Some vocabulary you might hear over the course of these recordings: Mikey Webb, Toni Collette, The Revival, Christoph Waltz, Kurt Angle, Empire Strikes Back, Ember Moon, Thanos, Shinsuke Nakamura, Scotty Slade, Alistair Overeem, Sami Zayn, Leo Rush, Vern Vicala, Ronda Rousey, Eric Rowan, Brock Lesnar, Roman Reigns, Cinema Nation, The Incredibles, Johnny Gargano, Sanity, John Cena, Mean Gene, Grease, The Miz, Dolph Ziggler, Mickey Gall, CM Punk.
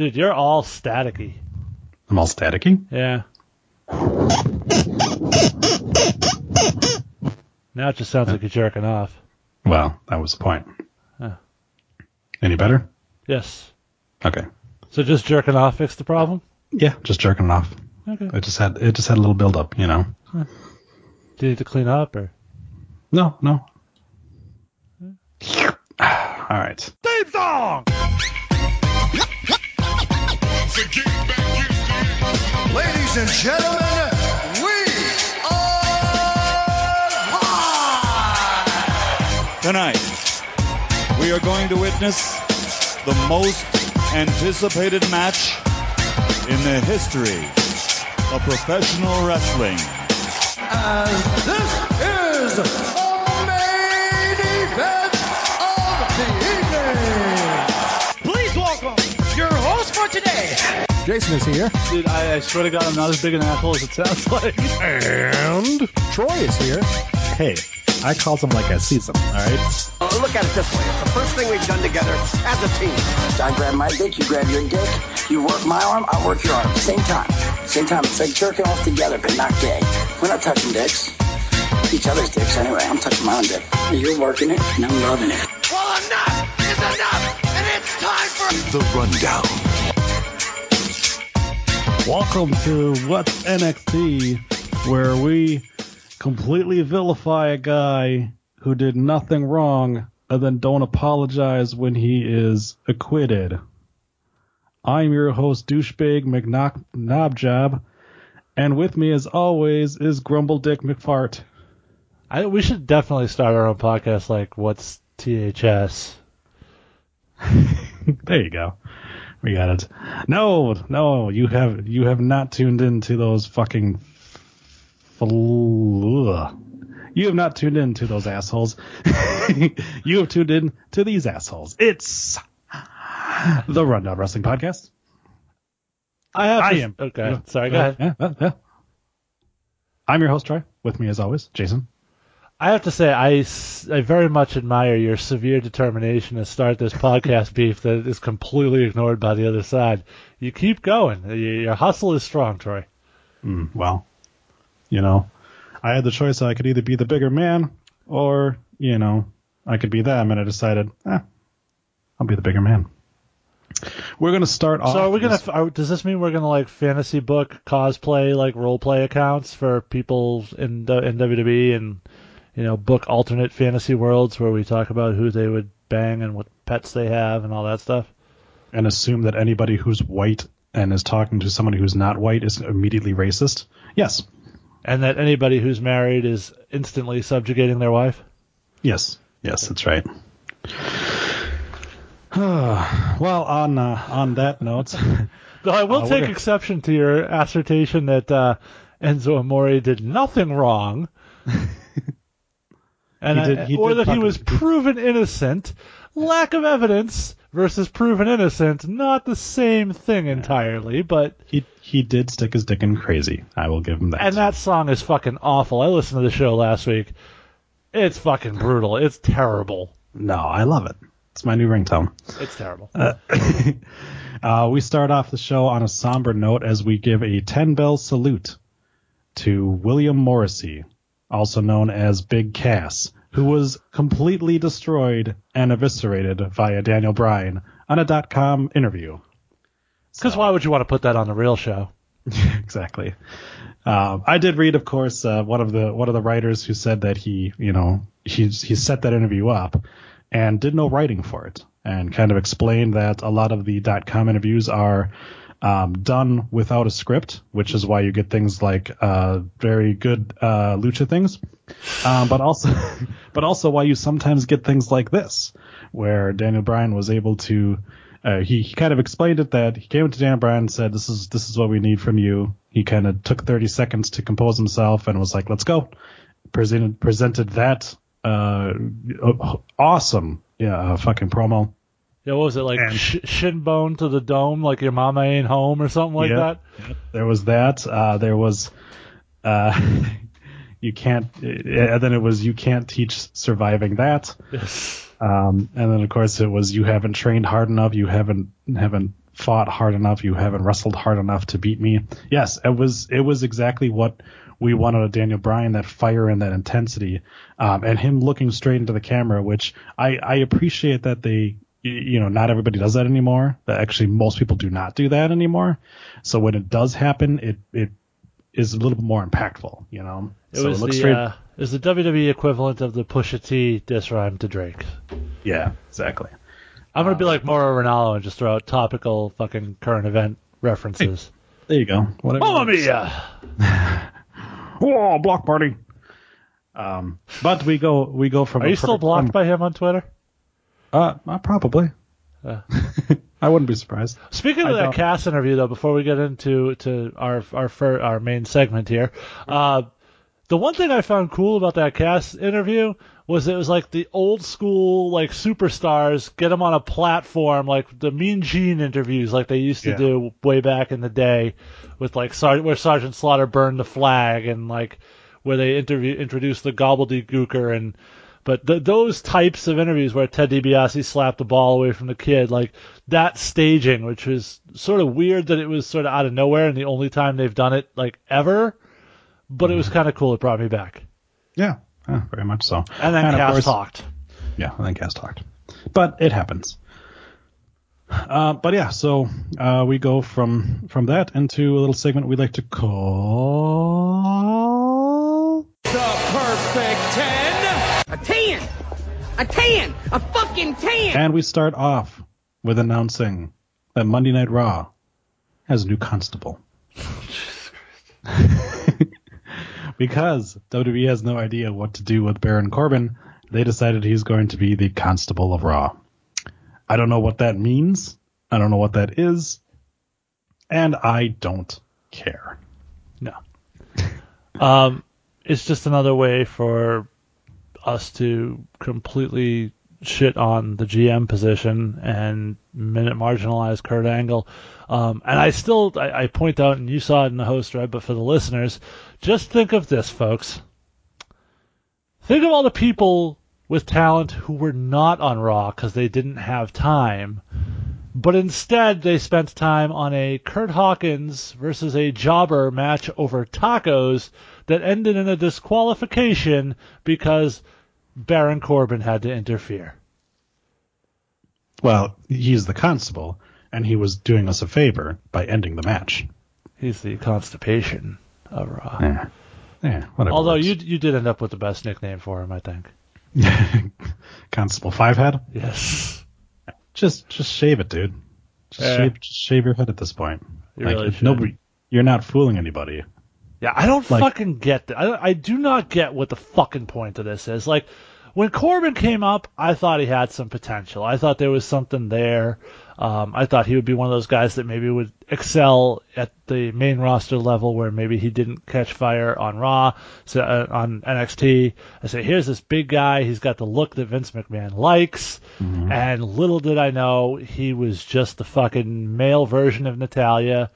Dude, you're all staticky. I'm all staticky? Yeah. Now it just sounds like you're jerking off. Well, that was the point. Any better? Yes. Okay. So just jerking off fixed the problem? Yeah, just jerking off. Okay. It just had a little buildup, you know. Huh. Do you need to clean up or? No. All right. Theme song. Ladies and gentlemen, we are live. Tonight, we are going to witness the most anticipated match in the history of professional wrestling. And this is the main event of the evening. Please welcome your host for today. Jason is here. Dude, I swear to God, I'm not as big an asshole as it sounds like. And Troy is here. Hey, I call them like I see them, all right? Look at it this way. It's the first thing we've done together as a team. I grab my dick, you grab your dick. You work my arm, I work your arm. Same time. It's like jerking off together, but not gay. We're not touching dicks. Each other's dicks anyway. I'm touching my own dick. You're working it, and I'm loving it. Well, enough is enough, and it's time for The Rundown. Welcome to What's NXT, where we completely vilify a guy who did nothing wrong and then don't apologize when he is acquitted. I'm your host, Douchebag McNobjob, and with me, as always, is Grumble Dick McFart. We should definitely start our own podcast like What's THS. There you go. We got it. No, you have not tuned into those fucking... You have not tuned in to those assholes. You have tuned in to these assholes. It's the Rundown Wrestling Podcast. I am. Okay. Sorry, go ahead. Yeah. I'm your host, Troy. With me, as always, Jason. I have to say, I very much admire your severe determination to start this podcast beef that is completely ignored by the other side. You keep going. Your hustle is strong, Troy. Well, you know, I had the choice. I could either be the bigger man or, you know, I could be them. And I decided, I'll be the bigger man. We're going to start off. So are we going to, does this mean we're going to like fantasy book cosplay, like role play accounts for people in WWE and, you know, book alternate fantasy worlds where we talk about who they would bang and what pets they have and all that stuff? And assume that anybody who's white and is talking to somebody who's not white is immediately racist? Yes. And that anybody who's married is instantly subjugating their wife? Yes, that's right. Well, on that note... Though I will take exception to your assertion that Enzo Amore did nothing wrong, he was proven innocent. Lack of evidence versus proven innocent, not the same thing entirely, but... He did stick his dick in crazy. I will give him that. And that song is fucking awful. I listened to the show last week. It's fucking brutal. It's terrible. No, I love it. It's my new ringtone. It's terrible. We start off the show on a somber note as we give a 10-bell salute to William Morrissey, also known as Big Cass, who was completely destroyed and eviscerated via Daniel Bryan on a .com interview. Because why would you want to put that on the real show? Exactly. I did read, of course, one of the writers who said that he set that interview up and did no writing for it, and kind of explained that a lot of the .com interviews are done without a script, which is why you get things like very good lucha things, but also why you sometimes get things like this, where Daniel Bryan was able to. He kind of explained it that he came to Dan Bryan and said, this is what we need from you. He kind of took 30 seconds to compose himself and was like, let's go. Presented that awesome fucking promo. Yeah, what was it, like shin bone to the dome, like your mama ain't home or something like that? Yep. There was that. There was... You can't, and then it was, you can't teach surviving that. Yes. And then of course it was, you haven't trained hard enough. You haven't fought hard enough, you haven't wrestled hard enough to beat me. Yes, it was exactly what we wanted out of Daniel Bryan, that fire and that intensity, and him looking straight into the camera, which I appreciate that they, you know, not everybody does that anymore. That actually most people do not do that anymore. So when it does happen, it is a little bit more impactful, you know. It was the WWE equivalent of the Pusha T diss rhyme to Drake. Yeah, exactly. I'm going to be like Mauro Ranallo and just throw out topical fucking current event references. Hey, there you go. Mamma mia! Oh, block party. But we go from... Are you still blocked by him on Twitter? Probably. I wouldn't be surprised. Speaking of that Cass interview, though, before we get into our main segment here, the one thing I found cool about that Cass interview was it was like the old school, like, superstars, get them on a platform, like the Mean Gene interviews like they used to do way back in the day, with like where Sergeant Slaughter burned the flag, and like where they introduced the gobbledygooker, and but those types of interviews where Ted DiBiase slapped the ball away from the kid, like that staging, which was sort of weird that it was sort of out of nowhere and the only time they've done it like ever, but it was kind of cool. It brought me back. Yeah. Yeah, very much so. And then Cass talked. Yeah, and then Cass talked. But it happens. But yeah, so we go from that into a little segment we like to call... The Perfect 10! A 10! A 10! A fucking 10! And we start off with announcing that Monday Night Raw has a new constable. Because WWE has no idea what to do with Baron Corbin, they decided he's going to be the Constable of Raw. I don't know what that means. I don't know what that is. And I don't care. No. It's just another way for us to completely shit on the GM position and marginalize Kurt Angle. And I point out, and you saw it in the host thread, but for the listeners, just think of this, folks. Think of all the people with talent who were not on Raw because they didn't have time, but instead they spent time on a Curt Hawkins versus a jobber match over tacos that ended in a disqualification because Baron Corbin had to interfere. Well, he's the constable, and he was doing us a favor by ending the match. He's the constipation of Raw. Yeah, whatever. Although works. you did end up with the best nickname for him, I think. Constable Five Head? Yes. Just shave it, dude. Just shave your head at this point. You like, really should. You're not fooling anybody. Yeah, I don't fucking get that. I do not get what the fucking point of this is. Like, when Corbin came up, I thought he had some potential. I thought there was something there. I thought he would be one of those guys that maybe would excel at the main roster level, where maybe he didn't catch fire on Raw, so on NXT. I say, here's this big guy. He's got the look that Vince McMahon likes. Mm-hmm. And little did I know, he was just the fucking male version of Natalya.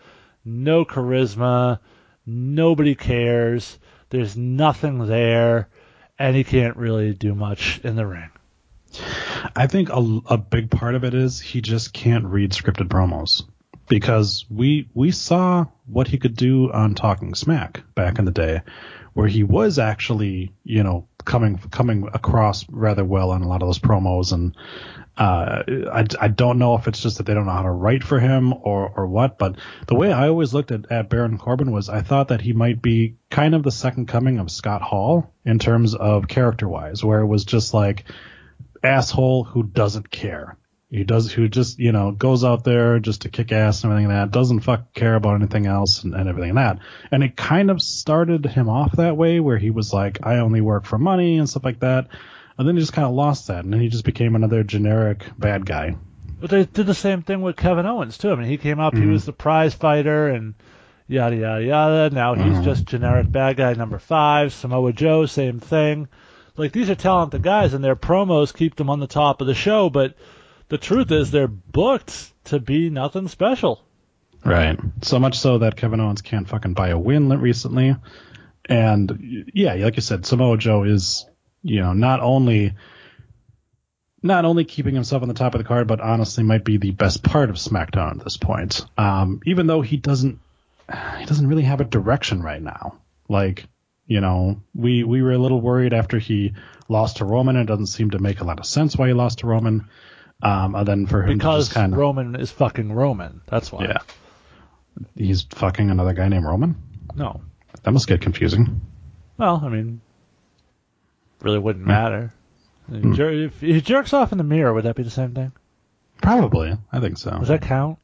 No charisma. Nobody cares. There's nothing there. And he can't really do much in the ring. I think a big part of it is he just can't read scripted promos, because we saw what he could do on Talking Smack back in the day, where he was actually, you know, coming across rather well on a lot of those promos. And I don't know if it's just that they don't know how to write for him or what, but the way I always looked at Baron Corbin was I thought that he might be kind of the second coming of Scott Hall in terms of character-wise, where it was just like asshole who doesn't care. Who just, you know, goes out there just to kick ass and everything like that, doesn't fuck care about anything else and everything like that. And it kind of started him off that way, where he was like, I only work for money and stuff like that. And then he just kind of lost that, and then he just became another generic bad guy. But they did the same thing with Kevin Owens, too. I mean, he came up, he was the prize fighter and yada, yada, yada. Now he's just generic bad guy number 5. Samoa Joe, same thing. Like, these are talented guys, and their promos keep them on the top of the show, but the truth is they're booked to be nothing special. Right. So much so that Kevin Owens can't fucking buy a win recently. And, yeah, like you said, Samoa Joe is, you know, not only not only keeping himself on the top of the card, but honestly might be the best part of SmackDown at this point. Even though he doesn't really have a direction right now. Like, you know, we were a little worried after he lost to Roman. It doesn't seem to make a lot of sense why he lost to Roman. And then for him, because to kinda, Roman is fucking Roman. That's why. Yeah. He's fucking another guy named Roman? No. That must get confusing. Well, I mean, really wouldn't matter. If he jerks off in the mirror, would that be the same thing? Probably. I think so. Does that count?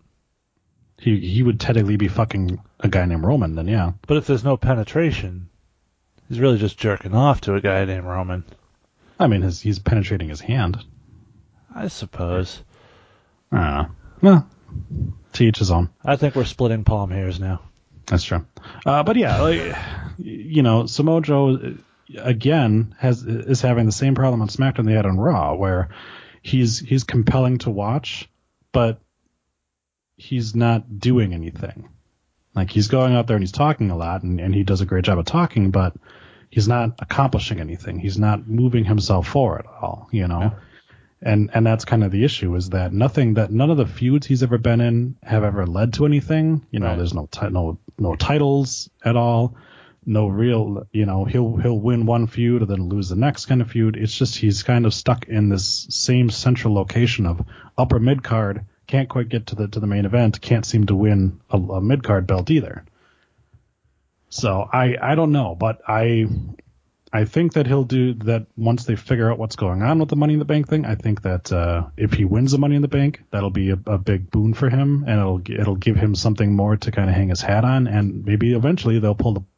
He would technically be fucking a guy named Roman, then yeah. But if there's no penetration, he's really just jerking off to a guy named Roman. I mean, he's penetrating his hand. I suppose. I don't know. Well, to each his own. I think we're splitting palm hairs now. That's true. But yeah, like, you know, Samoa Joe, again, is having the same problem on SmackDown they had on Raw, where he's compelling to watch, but he's not doing anything. Like, he's going out there and he's talking a lot, and he does a great job of talking, but he's not accomplishing anything. He's not moving himself forward at all, you know? Yeah. And that's kind of the issue, is that none of the feuds he's ever been in have ever led to anything. You know, right. There's no titles at all, no real. You know, he'll win one feud and then lose the next kind of feud. It's just he's kind of stuck in this same central location of upper mid card. Can't quite get to the main event. Can't seem to win a mid card belt either. So I don't know, but I think that he'll do that once they figure out what's going on with the Money in the Bank thing. I think that if he wins the Money in the Bank, that'll be a big boon for him, and it'll give him something more to kind of hang his hat on, and maybe eventually they'll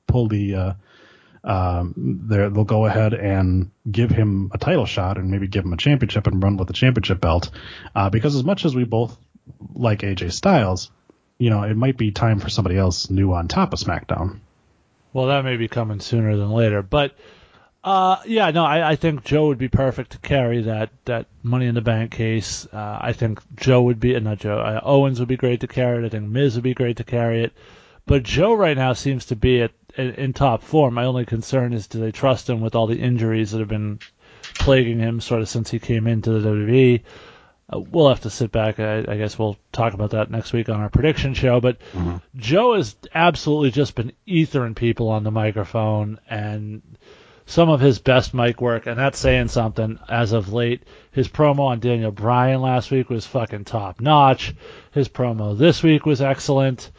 they'll go ahead and give him a title shot and maybe give him a championship and run with the championship belt, because as much as we both like AJ Styles, you know, it might be time for somebody else new on top of SmackDown. Well, that may be coming sooner than later, but. I think Joe would be perfect to carry that Money in the Bank case. I think Owens would be great to carry it. I think Miz would be great to carry it. But Joe right now seems to be in top form. My only concern is, do they trust him with all the injuries that have been plaguing him sort of since he came into the WWE? We'll have to sit back. I guess we'll talk about that next week on our prediction show. But Joe has absolutely just been ethering people on the microphone, and some of his best mic work, and that's saying something as of late. His promo on Daniel Bryan last week was fucking top-notch. His promo this week was excellent.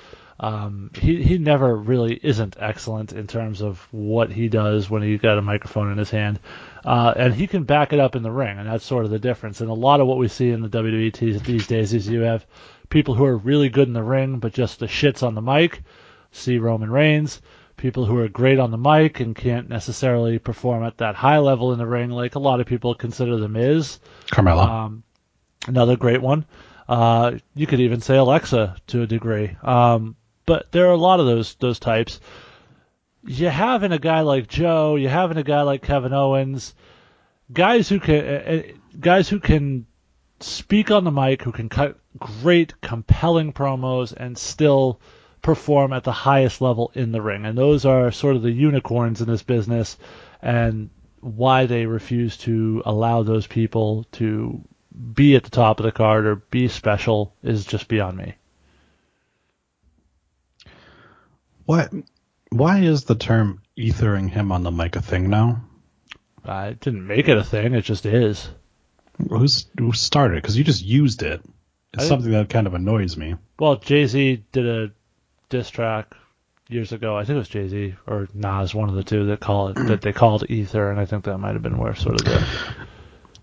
He never really isn't excellent in terms of what he does when he's got a microphone in his hand. And he can back it up in the ring, and that's sort of the difference. And a lot of what we see in the WWE these days is you have people who are really good in the ring, but just the shits on the mic. See Roman Reigns. People who are great on the mic and can't necessarily perform at that high level in the ring, like a lot of people consider The Miz. Carmella. Another great one. You could even say Alexa to a degree. But there are a lot of those types. You having a guy like Joe, you having a guy like Kevin Owens, guys who can speak on the mic, who can cut great, compelling promos and still perform at the highest level in the ring, and those are sort of the unicorns in this business, and why they refuse to allow those people to be at the top of the card or be special is just beyond me. Why is the term ethering him on the mic a thing now? I didn't make it a thing, it just is. Who started? Because you just used it. It's something that kind of annoys me. Well, Jay-Z did a diss track years ago. I think it was Jay-Z or Nas, one of the two that they called ether, and I think that might have been where sort of the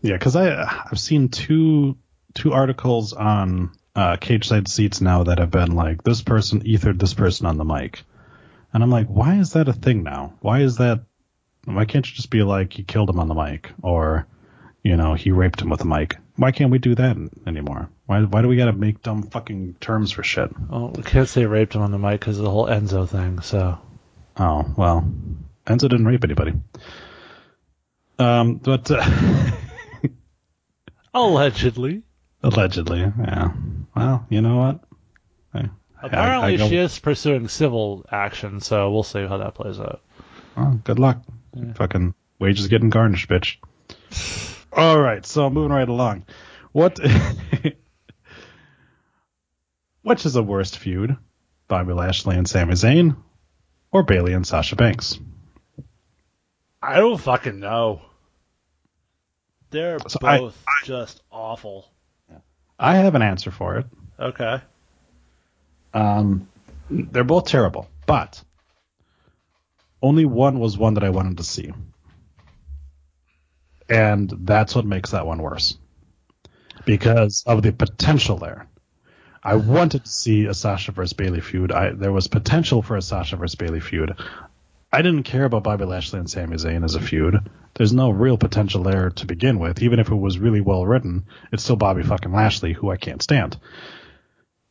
yeah, because I've seen two articles on Cage Side Seats now that have been like, this person ethered this person on the mic, and I'm like, why is that a thing now? Why can't you just be like, he killed him on the mic, or, you know, he raped him with a mic? Why can't we do that anymore? Why do we got to make dumb fucking terms for shit? Well, we can't say raped him on the mic because of the whole Enzo thing, so. Oh, well. Enzo didn't rape anybody. Allegedly. Allegedly, yeah. Well, you know what? Apparently she is pursuing civil action, so we'll see how that plays out. Well, good luck. Yeah. Fucking wages getting garnished, bitch. All right, so moving right along. Which is the worst feud? Bobby Lashley and Sami Zayn, or Bayley and Sasha Banks? I don't fucking know. They're both just awful. I have an answer for it. Okay. They're both terrible, but only one was one that I wanted to see. And that's what makes that one worse, because of the potential there. I wanted to see a Sasha versus Bayley feud. There was potential for a Sasha versus Bayley feud. I didn't care about Bobby Lashley and Sami Zayn as a feud. There's no real potential there to begin with. Even if it was really well written, it's still Bobby fucking Lashley, who I can't stand.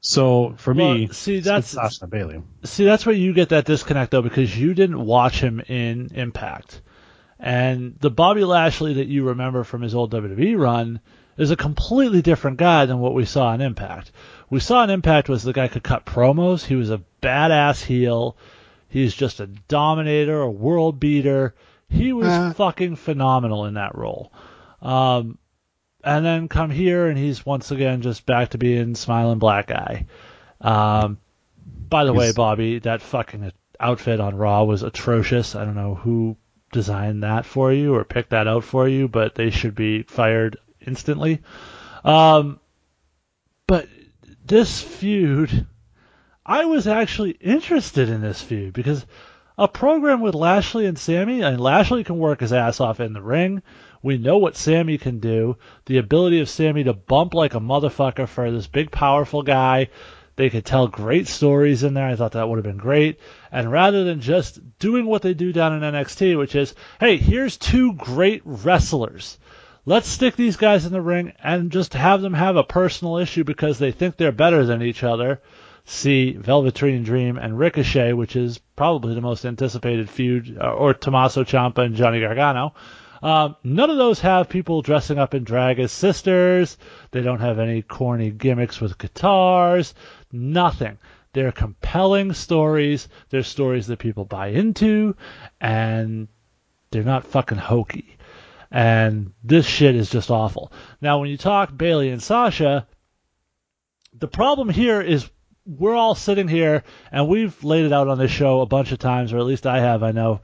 So for me, it's Sasha and Bayley. See, that's where you get that disconnect, though, because you didn't watch him in Impact. And the Bobby Lashley that you remember from his old WWE run is a completely different guy than what we saw in Impact. We saw in Impact was the guy could cut promos. He was a badass heel. He's just a dominator, a world beater. He was fucking phenomenal in that role. And then come here, and he's once again just back to being smiling black guy. By the way, Bobby, that fucking outfit on Raw was atrocious. I don't know who designed that for you or picked that out for you, but they should be fired instantly. But this feud, I was actually interested in this feud because a program with Lashley and Sammy, and Lashley can work his ass off in the ring. We know what Sammy can do. The ability of Sammy to bump like a motherfucker for this big, powerful guy. They could tell great stories in there. I thought that would have been great. And rather than just doing what they do down in NXT, which is, hey, here's two great wrestlers. Let's stick these guys in the ring and just have them have a personal issue because they think they're better than each other. See Velveteen Dream and Ricochet, which is probably the most anticipated feud, or Tommaso Ciampa and Johnny Gargano. None of those have people dressing up in drag as sisters. They don't have any corny gimmicks with guitars. Nothing. They're compelling stories. They're stories that people buy into, and they're not fucking hokey. And this shit is just awful. Now, when you talk Bayley and Sasha, the problem here is we're all sitting here, and we've laid it out on this show a bunch of times, or at least I have, I know.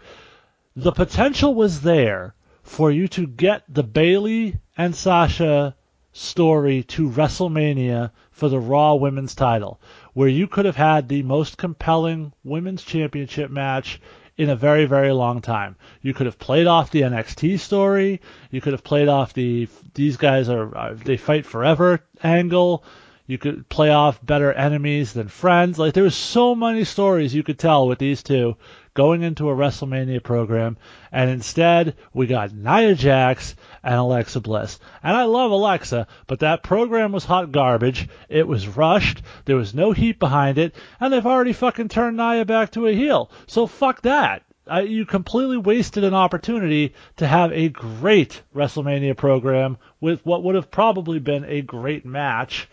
The potential was there for you to get the Bayley and Sasha story to WrestleMania for the Raw Women's title, where you could have had the most compelling Women's Championship match in a very, very long time. You could have played off the NXT story. You could have played off the these guys are they fight forever angle. You could play off better enemies than friends. Like, there was so many stories you could tell with these two going into a WrestleMania program. And instead, we got Nia Jax and Alexa Bliss. And I love Alexa, but that program was hot garbage. It was rushed. There was no heat behind it. And they've already fucking turned Nia back to a heel. So fuck that. You completely wasted an opportunity to have a great WrestleMania program with what would have probably been a great match.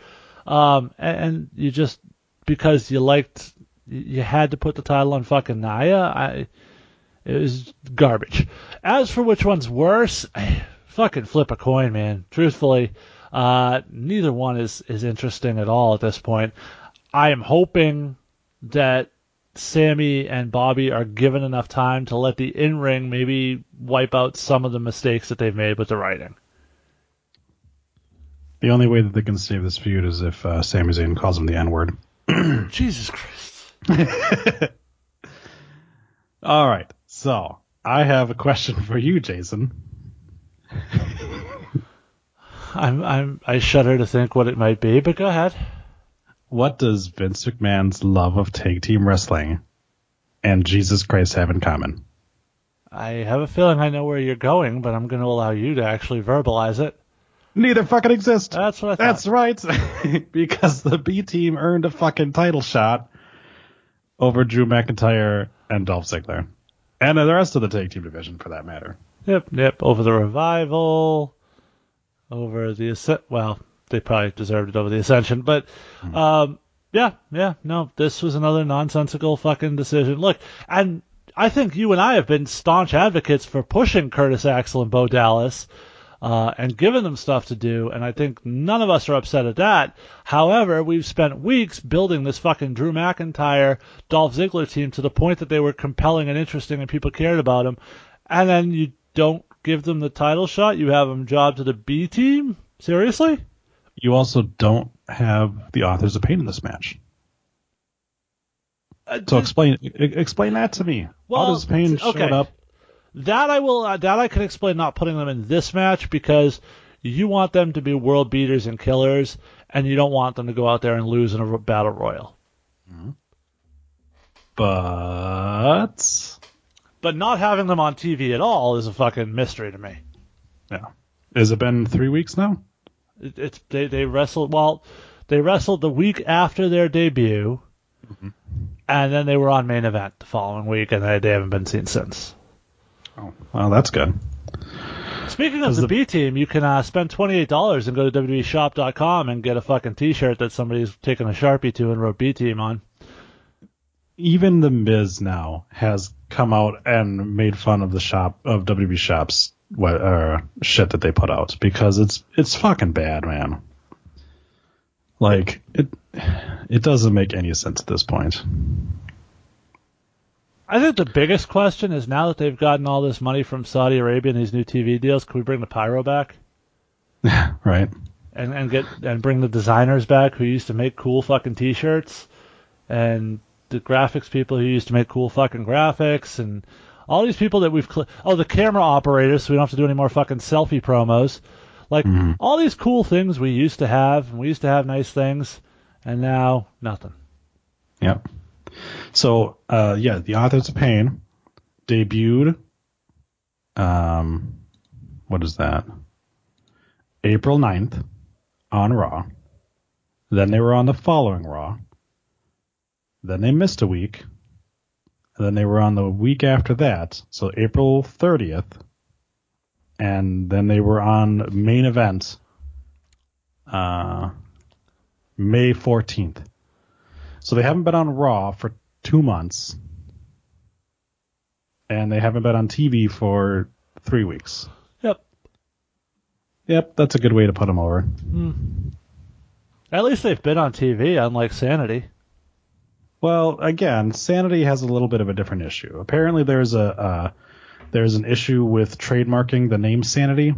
And you just, because you liked, you had to put the title on fucking Nia. It was garbage. As for which one's worse, fucking flip a coin, man. Truthfully, neither one is interesting at all at this point. I am hoping that Sammy and Bobby are given enough time to let the in-ring maybe wipe out some of the mistakes that they've made with the writing. The only way that they can save this feud is if Sami Zayn calls him the N-word. Jesus Christ. All right. So, I have a question for you, Jason. I shudder to think what it might be, but go ahead. What does Vince McMahon's love of tag team wrestling and Jesus Christ have in common? I have a feeling I know where you're going, but I'm going to allow you to actually verbalize it. Neither fucking exist. That's what I thought. That's right. Because the B team earned a fucking title shot over Drew McIntyre and Dolph Ziggler. And the rest of the tag team division, for that matter. Yep. Over the Revival. Over the Ascension. Well, they probably deserved it over the Ascension. But, no. This was another nonsensical fucking decision. Look, and I think you and I have been staunch advocates for pushing Curtis Axel and Bo Dallas and given them stuff to do, and I think none of us are upset at that. However, we've spent weeks building this fucking Drew McIntyre, Dolph Ziggler team to the point that they were compelling and interesting and people cared about them, and then you don't give them the title shot. You have them job to the B team? Seriously? You also don't have the Authors of Pain in this match. So explain that to me. Well, Authors of Pain showed up. That I can explain not putting them in this match because you want them to be world beaters and killers, and you don't want them to go out there and lose in a battle royal. Mm-hmm. But not having them on TV at all is a fucking mystery to me. Yeah. Has it been 3 weeks now? They wrestled the week after their debut, mm-hmm. and then they were on Main Event the following week, and they haven't been seen since. Oh, well, that's good. Speaking of the B team, you can spend $28 and go to WWEshop.com and get a fucking T-shirt that somebody's taken a Sharpie to and wrote B team on. Even the Miz now has come out and made fun of the shop of WWE Shop's shit that they put out because it's fucking bad, man. Like it doesn't make any sense at this point. I think the biggest question is now that they've gotten all this money from Saudi Arabia and these new TV deals, can we bring the pyro back? Right. And bring the designers back who used to make cool fucking T-shirts, and the graphics people who used to make cool fucking graphics, and all these people that we've the camera operators, so we don't have to do any more fucking selfie promos. Like all these cool things we used to have, and we used to have nice things, and now nothing. Yep. So, the Authors of Pain debuted, what is that? April 9th on Raw. Then they were on the following Raw. Then they missed a week. And then they were on the week after that, so April 30th. And then they were on Main Event May 14th. So they haven't been on Raw for 2 months, and they haven't been on TV for 3 weeks. Yep, that's a good way to put them over. Mm. At least they've been on TV, unlike Sanity. Well, again, Sanity has a little bit of a different issue. Apparently there's an issue with trademarking the name Sanity,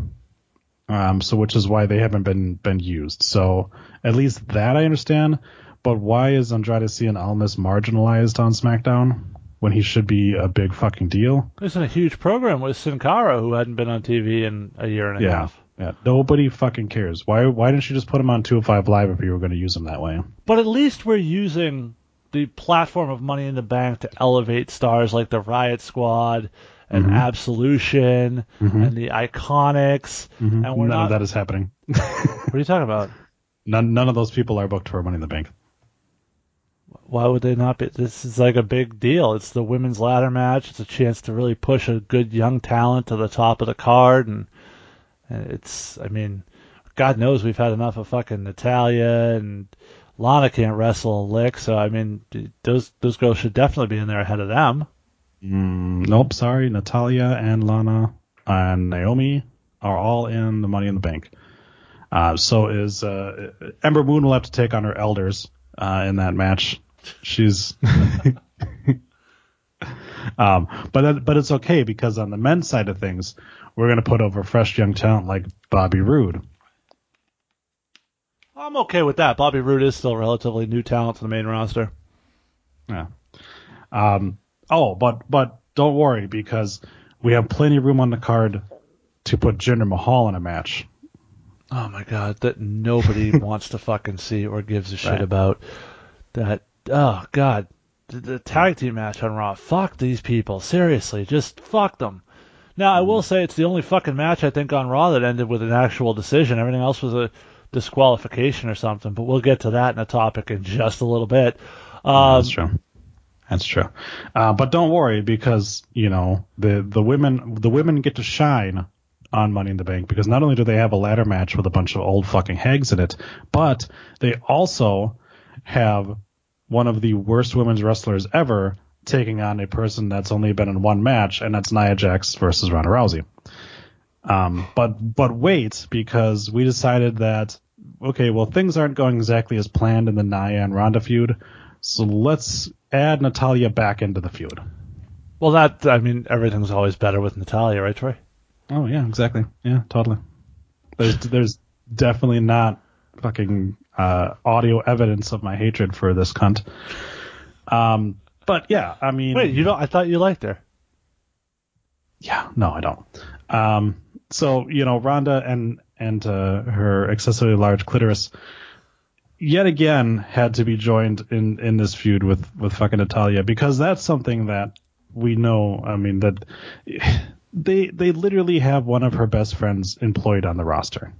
which is why they haven't been used. So at least that I understand. But why is Andrade C and Almas marginalized on SmackDown when he should be a big fucking deal? There's a huge program with Sin Cara, who hadn't been on TV in a year and a half. Yeah, nobody fucking cares. Why didn't you just put him on 205 Live if you were going to use him that way? But at least we're using the platform of Money in the Bank to elevate stars like the Riot Squad and Absolution and the Iconics. Mm-hmm. And none of that is happening. What are you talking about? None of those people are booked for Money in the Bank. Why would they not be? This is like a big deal. It's the women's ladder match. It's a chance to really push a good young talent to the top of the card. And it's, I mean, God knows we've had enough of fucking Natalya, and Lana can't wrestle a lick. So, I mean, those girls should definitely be in there ahead of them. Nope, sorry. Natalya and Lana and Naomi are all in the Money in the Bank. So Ember Moon will have to take on her elders in that match. She's but it's okay because on the men's side of things, we're going to put over fresh young talent like Bobby Roode. I'm okay with that. Bobby Roode is still relatively new talent to the main roster. Yeah. But don't worry, because we have plenty of room on the card to put Jinder Mahal in a match. Oh my God, that nobody wants to fucking see or gives a shit about. That, oh God, the tag team match on Raw. Fuck these people, seriously, just fuck them. Now, I will say it's the only fucking match I think on Raw that ended with an actual decision. Everything else was a disqualification or something, but we'll get to that in a topic in just a little bit. That's true. But don't worry, because, you know, the women get to shine on Money in the Bank, because not only do they have a ladder match with a bunch of old fucking hags in it, but they also have one of the worst women's wrestlers ever taking on a person that's only been in one match, and that's Nia Jax versus Ronda Rousey. But wait, because we decided that, okay, well, things aren't going exactly as planned in the Nia and Ronda feud, so let's add Natalya back into the feud. Well, everything's always better with Natalya, right, Troy? Oh, yeah, exactly. Yeah, totally. There's definitely not fucking audio evidence of my hatred for this cunt. But, yeah, I mean... Wait, you don't? I thought you liked her. Yeah, no, I don't. So, you know, Ronda and her excessively large clitoris yet again had to be joined in this feud with fucking Natalya, because that's something that we know, I mean, that they literally have one of her best friends employed on the roster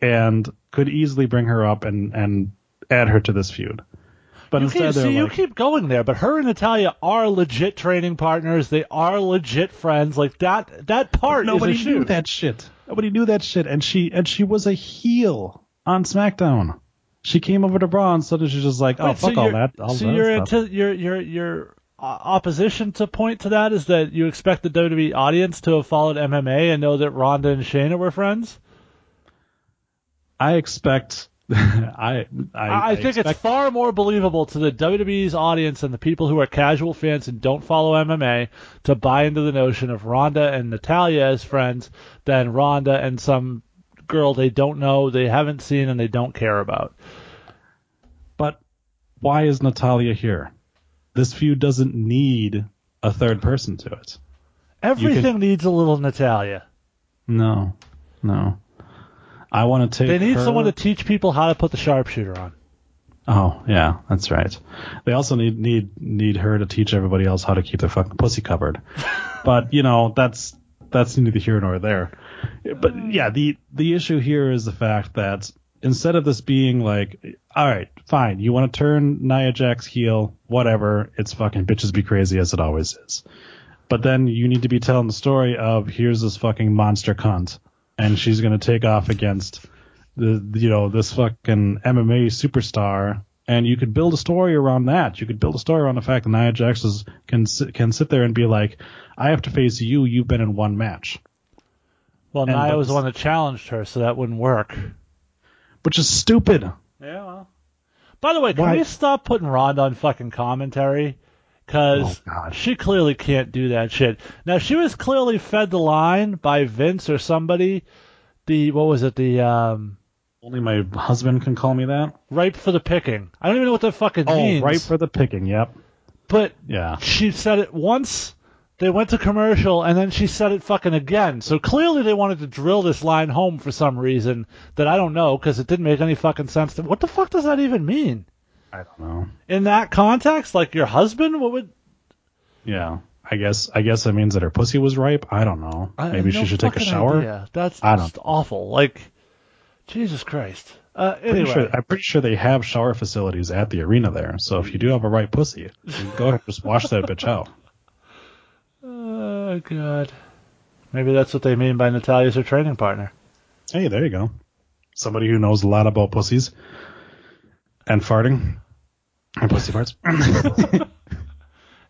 and could easily bring her up and add her to this feud. But you keep going there, but her and Natalya are legit training partners. They are legit friends. Like that part. Nobody knew that shit. Nobody knew that shit. And she was a heel on SmackDown. She came over to Braun, so she's just like, oh, fuck all that. So your opposition to point to that is that you expect the WWE audience to have followed MMA and know that Ronda and Shayna were friends. I expect. I think it's far more believable to the WWE's audience and the people who are casual fans and don't follow MMA to buy into the notion of Ronda and Natalya as friends than Ronda and some girl they don't know, they haven't seen, and they don't care about. But why is Natalya here? This feud doesn't need a third person to it. Everything needs a little Natalya. No. I want to take. They need someone to teach people how to put the sharpshooter on. Oh yeah, that's right. They also need her to teach everybody else how to keep their fucking pussy covered. But you know, that's neither here nor there. But yeah, the issue here is the fact that instead of this being like, all right, fine, you want to turn Nia Jax heel, whatever, it's fucking bitches be crazy as it always is. But then you need to be telling the story of here's this fucking monster cunt. And she's going to take off against this fucking MMA superstar. And you could build a story around that. You could build a story around the fact that Nia Jax can sit there and be like, I have to face you. You've been in one match. Well, Nia was the one that challenged her, so that wouldn't work. Which is stupid. Yeah, well. By the way, can we stop putting Ronda on fucking commentary? Because she clearly can't do that shit. Now, she was clearly fed the line by Vince or somebody. Only my husband can call me that. Ripe for the picking. I don't even know what that fucking means. Oh, ripe for the picking, yep. But yeah. She said it once, they went to commercial, and then she said it fucking again. So clearly they wanted to drill this line home for some reason that I don't know, because it didn't make any fucking sense. What the fuck does that even mean? I don't know. In that context, like your husband, what would? Yeah, I guess that means that her pussy was ripe. I don't know. Maybe she should take a shower. Yeah, that's awful. Like, Jesus Christ. Anyway, I'm pretty sure they have shower facilities at the arena there. So if you do have a ripe pussy, go ahead and just wash that bitch out. Oh God. Maybe that's what they mean by Natalya's her training partner. Hey, there you go. Somebody who knows a lot about pussies. And farting. And pussy farts.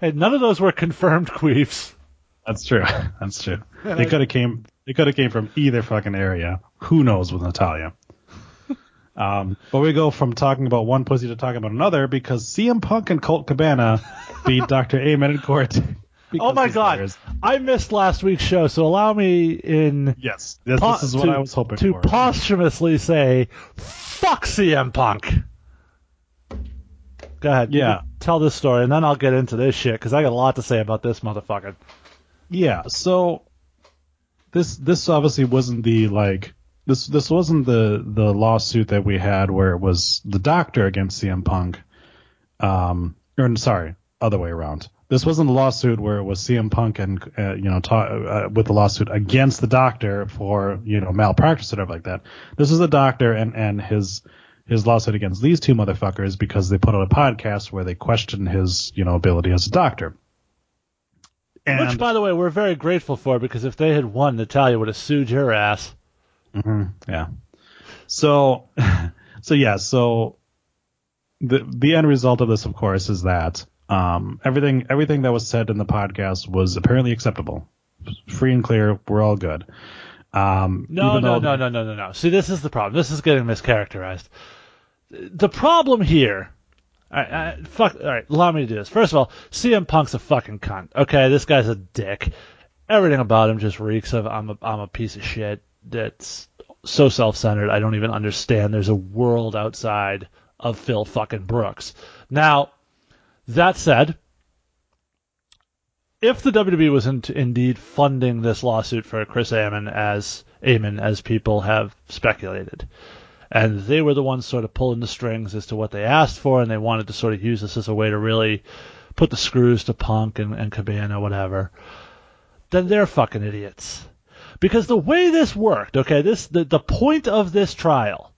Hey, none of those were confirmed queefs. That's true. They could have came from either fucking area. Who knows with Natalya? But we go from talking about one pussy to talking about another because CM Punk and Colt Cabana beat Dr. Amann in court. Oh my God. Players. I missed last week's show, so allow me in... Yes, this is what I was hoping for. To posthumously say, fuck CM Punk. Go ahead. Yeah. Tell this story, and then I'll get into this shit, because I got a lot to say about this motherfucker. Yeah, so this obviously wasn't the, like... This wasn't the lawsuit that we had where it was the doctor against CM Punk. Other way around. This wasn't a lawsuit where it was CM Punk and, with the lawsuit against the doctor for, malpractice or whatever like that. This is the doctor and his lawsuit against these two motherfuckers because they put out a podcast where they question his, ability as a doctor. And, which, by the way, we're very grateful for because if they had won, Natalya would have sued your ass. Mm-hmm, yeah. So the end result of this, of course, is that everything that was said in the podcast was apparently acceptable free and clear. We're all good. No. See, this is the problem. This is getting mischaracterized. The problem here. All right, allow me to do this. First of all, CM Punk's a fucking cunt. Okay, this guy's a dick. Everything about him just reeks of I'm a piece of shit that's so self-centered. I don't even understand. There's a world outside of Phil fucking Brooks. Now, that said, if the WWE was indeed funding this lawsuit for Chris Amon as people have speculated, and they were the ones sort of pulling the strings as to what they asked for, and they wanted to sort of use this as a way to really put the screws to Punk and Cabana, whatever, then they're fucking idiots. Because the way this worked, okay, the point of this trial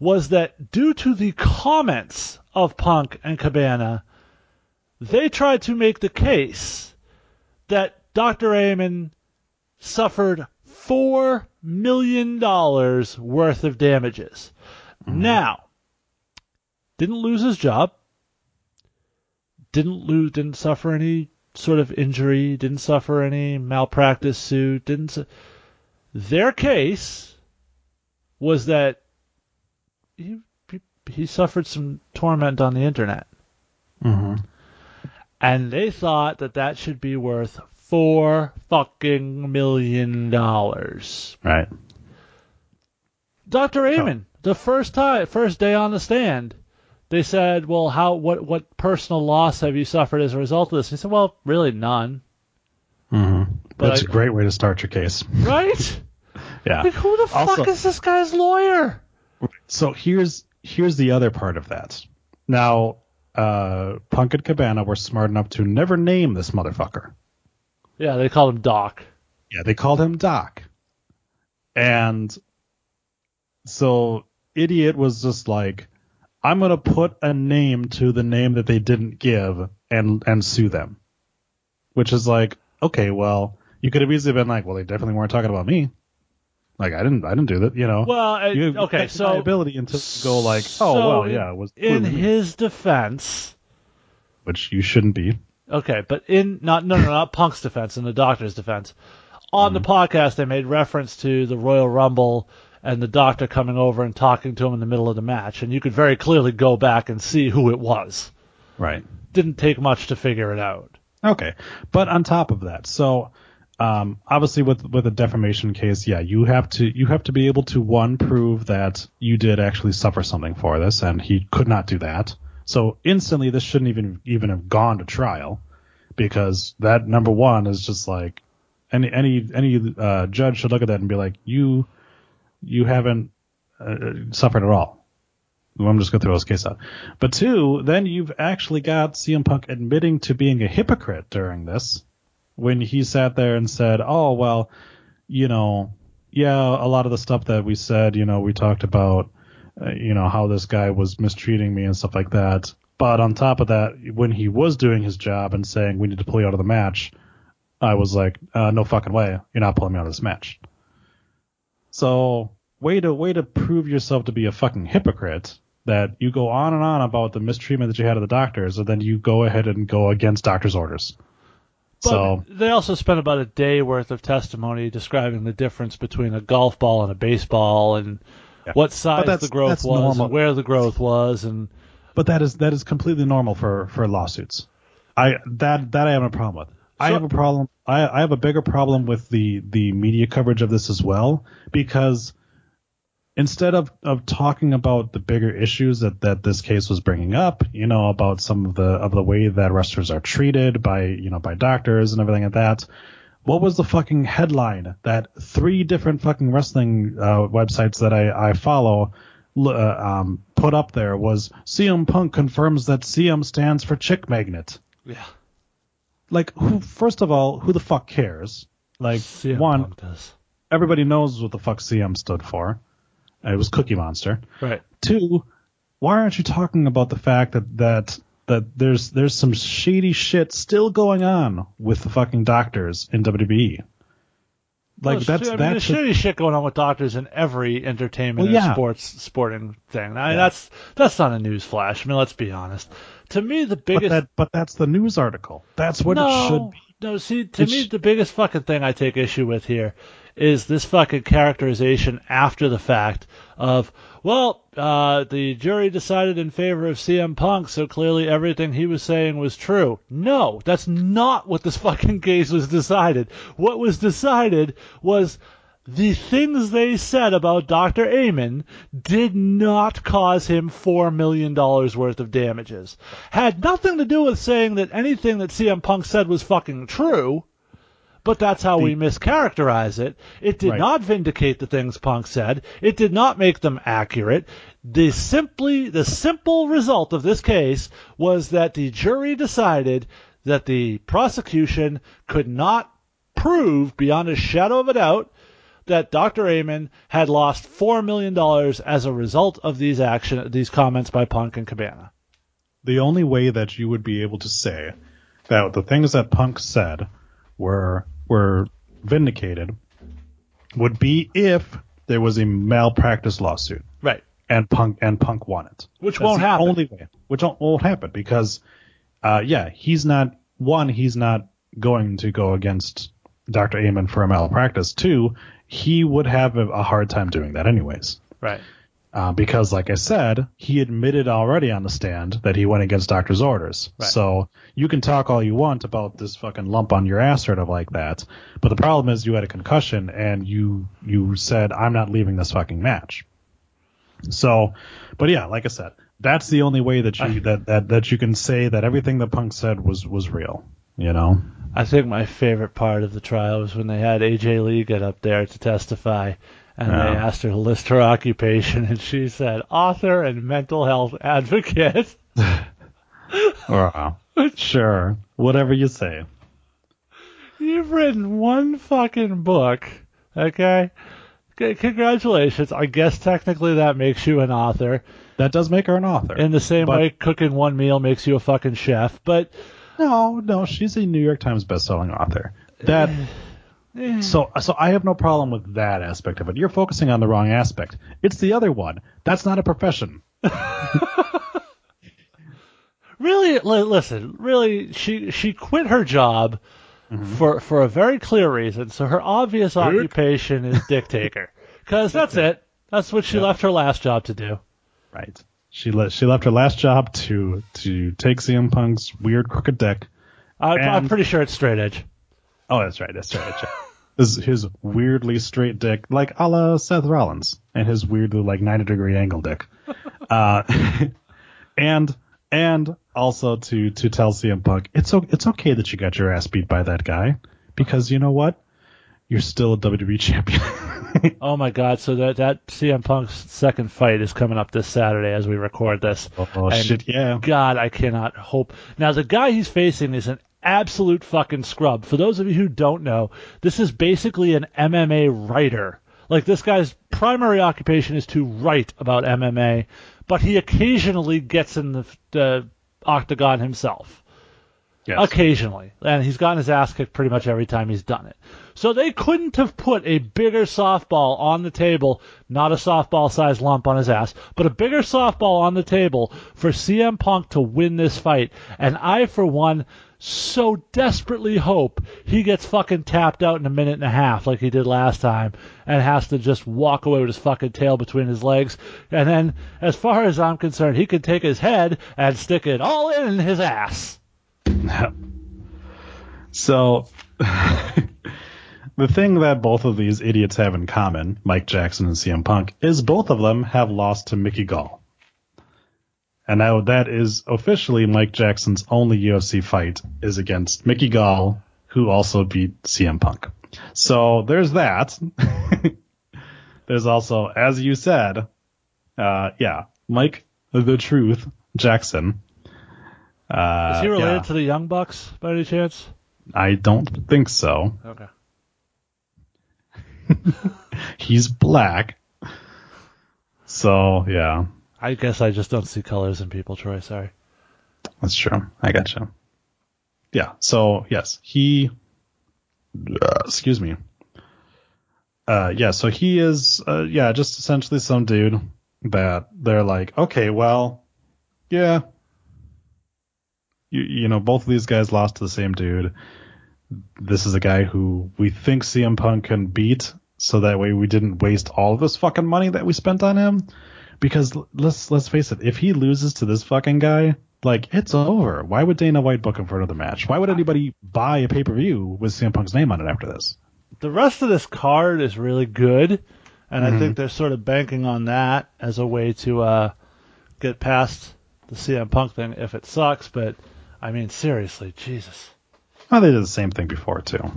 was that due to the comments of Punk and Cabana, they tried to make the case that Dr. Amann suffered $4 million worth of damages. Now, didn't lose his job, didn't suffer any sort of injury, didn't suffer any malpractice suit, their case was that he suffered some torment on the internet. Mm-hmm. And they thought that should be worth $4 fucking million. Right. Dr. Amann, the first day on the stand, they said, well, what personal loss have you suffered as a result of this? And he said, well, really none. Mm-hmm. That's a great way to start your case. Right? Yeah. Like, who the fuck is this guy's lawyer? So here's the other part of that. Now, Punk and Cabana were smart enough to never name this motherfucker. Yeah, they called him Doc. Yeah, they called him Doc. And so Idiot was just like, I'm going to put a name to the name that they didn't give and sue them. Which is like, okay, well, you could have easily been like, well, they definitely weren't talking about me. Like, I didn't do that, you know. Well, okay, so liability and to go like, it was in his defense, which you shouldn't be. Okay, but not Punk's defense, in the doctor's defense. On the podcast, they made reference to the Royal Rumble and the doctor coming over and talking to him in the middle of the match, and you could very clearly go back and see who it was. Right. Didn't take much to figure it out. Okay, but on top of that, so obviously with a defamation case, yeah, you have to be able to, one, prove that you did actually suffer something for this, and he could not do that. So instantly this shouldn't even have gone to trial, because that, number one, is just like any judge should look at that and be like, you haven't suffered at all. I'm just going to throw this case out. But two, then you've actually got CM Punk admitting to being a hypocrite during this, when he sat there and said, oh, well, you know, yeah, a lot of the stuff that we said, you know, we talked about, you know, how this guy was mistreating me and stuff like that. But on top of that, when he was doing his job and saying, we need to pull you out of the match, I was like, no fucking way. You're not pulling me out of this match. So way to prove yourself to be a fucking hypocrite, that you go on and on about the mistreatment that you had of the doctors, and then you go ahead and go against doctor's orders. But so they also spent about a day worth of testimony describing the difference between a golf ball and a baseball, and what size the growth was, and where the growth was, and but that is completely normal for lawsuits. I have a problem with. I have a problem. I have a bigger problem with the media coverage of this as well, because instead of talking about the bigger issues that this case was bringing up, you know, about some of the way that wrestlers are treated by doctors and everything like that, what was the fucking headline that three different fucking wrestling websites that I follow put up there was, CM Punk confirms that CM stands for chick magnet. Yeah. Like, first of all, who the fuck cares? Like, CM one, everybody knows what the fuck CM stood for. It was Cookie Monster. Right. Two, why aren't you talking about the fact that there's some shady shit still going on with the fucking doctors in WWE? Like, there's shady shit going on with doctors in every entertainment and sporting thing. I mean, that's not a news flash. I mean, let's be honest. To me, the biggest... But that's the news article. That's what it should be. No, see, to me, the biggest fucking thing I take issue with here is this fucking characterization after the fact of, well, the jury decided in favor of CM Punk, so clearly everything he was saying was true. No, that's not what this fucking case was decided. What was decided was the things they said about Dr. Amann did not cause him $4 million worth of damages. Had nothing to do with saying that anything that CM Punk said was fucking true, but that's how we mischaracterize it. It did not vindicate the things Punk said. It did not make them accurate. The simple result of this case was that the jury decided that the prosecution could not prove beyond a shadow of a doubt that Dr. Amann had lost $4 million as a result of these comments by Punk and Cabana. The only way that you would be able to say that the things that Punk said were vindicated would be if there was a malpractice lawsuit, right? And Punk won it, which won't happen. Only way, which won't happen because, he's not one. He's not going to go against Dr. Amann for a malpractice. Two, he would have a hard time doing that anyways, right? Because, like I said, he admitted already on the stand that he went against doctor's orders. Right. So you can talk all you want about this fucking lump on your ass sort of like that. But the problem is you had a concussion and you said, I'm not leaving this fucking match. So, but yeah, like I said, that's the only way that that you can say that everything that Punk said was real, you know? I think my favorite part of the trial was when they had AJ Lee get up there to testify. And they asked her to list her occupation, and she said, author and mental health advocate. Sure. Whatever you say. You've written one fucking book, okay? Congratulations. I guess technically that makes you an author. That does make her an author. In the same way cooking one meal makes you a fucking chef, but... No, she's a New York Times bestselling author. That... So I have no problem with that aspect of it. You're focusing on the wrong aspect. It's the other one. That's not a profession. Really, listen. Really, she quit her job for a very clear reason. So her obvious occupation is dick taker, because that's it. That's what she left her last job to do. Right. She left her last job to take CM Punk's weird crooked dick. I'm pretty sure it's straight edge. Oh, that's right. This is his weirdly straight dick, like a la Seth Rollins, and his weirdly like 90-degree angle dick, and also to tell CM Punk it's okay that you got your ass beat by that guy because you know what, you're still a WWE champion. Oh my God! So that CM Punk's second fight is coming up this Saturday as we record this. Oh shit! Yeah. God, I cannot hope. Now the guy he's facing is an absolute fucking scrub. For those of you who don't know, this is basically an MMA writer. Like, this guy's primary occupation is to write about MMA, but he occasionally gets in the octagon himself. Yes. Occasionally. And he's gotten his ass kicked pretty much every time he's done it. So they couldn't have put a bigger softball on the table, not a softball-sized lump on his ass, but a bigger softball on the table for CM Punk to win this fight. And I, for one, so desperately hope he gets fucking tapped out in a minute and a half like he did last time and has to just walk away with his fucking tail between his legs. And then, as far as I'm concerned, he could take his head and stick it all in his ass. So, the thing that both of these idiots have in common, Mike Jackson and CM Punk, is both of them have lost to Mickey Gall. And now that is officially Mike Jackson's only UFC fight is against Mickey Gall, who also beat CM Punk. So there's that. There's also, as you said, Mike the Truth Jackson. Is he related to the Young Bucks by any chance? I don't think so. Okay. He's black. So, yeah. I guess I just don't see colors in people, Troy. Sorry. That's true. I gotcha. Yeah. So, yes, he... excuse me. So he is, just essentially some dude that they're like, okay, well, yeah. You know, both of these guys lost to the same dude. this is a guy who we think CM Punk can beat, so that way we didn't waste all of this fucking money that we spent on him. Because let's face it, if he loses to this fucking guy, like, it's over. Why would Dana White book him for another match? Why would anybody buy a pay-per-view with CM Punk's name on it after this? The rest of this card is really good, and I think they're sort of banking on that as a way to get past the CM Punk thing if it sucks. But, I mean, seriously, Jesus. Well, they did the same thing before, too.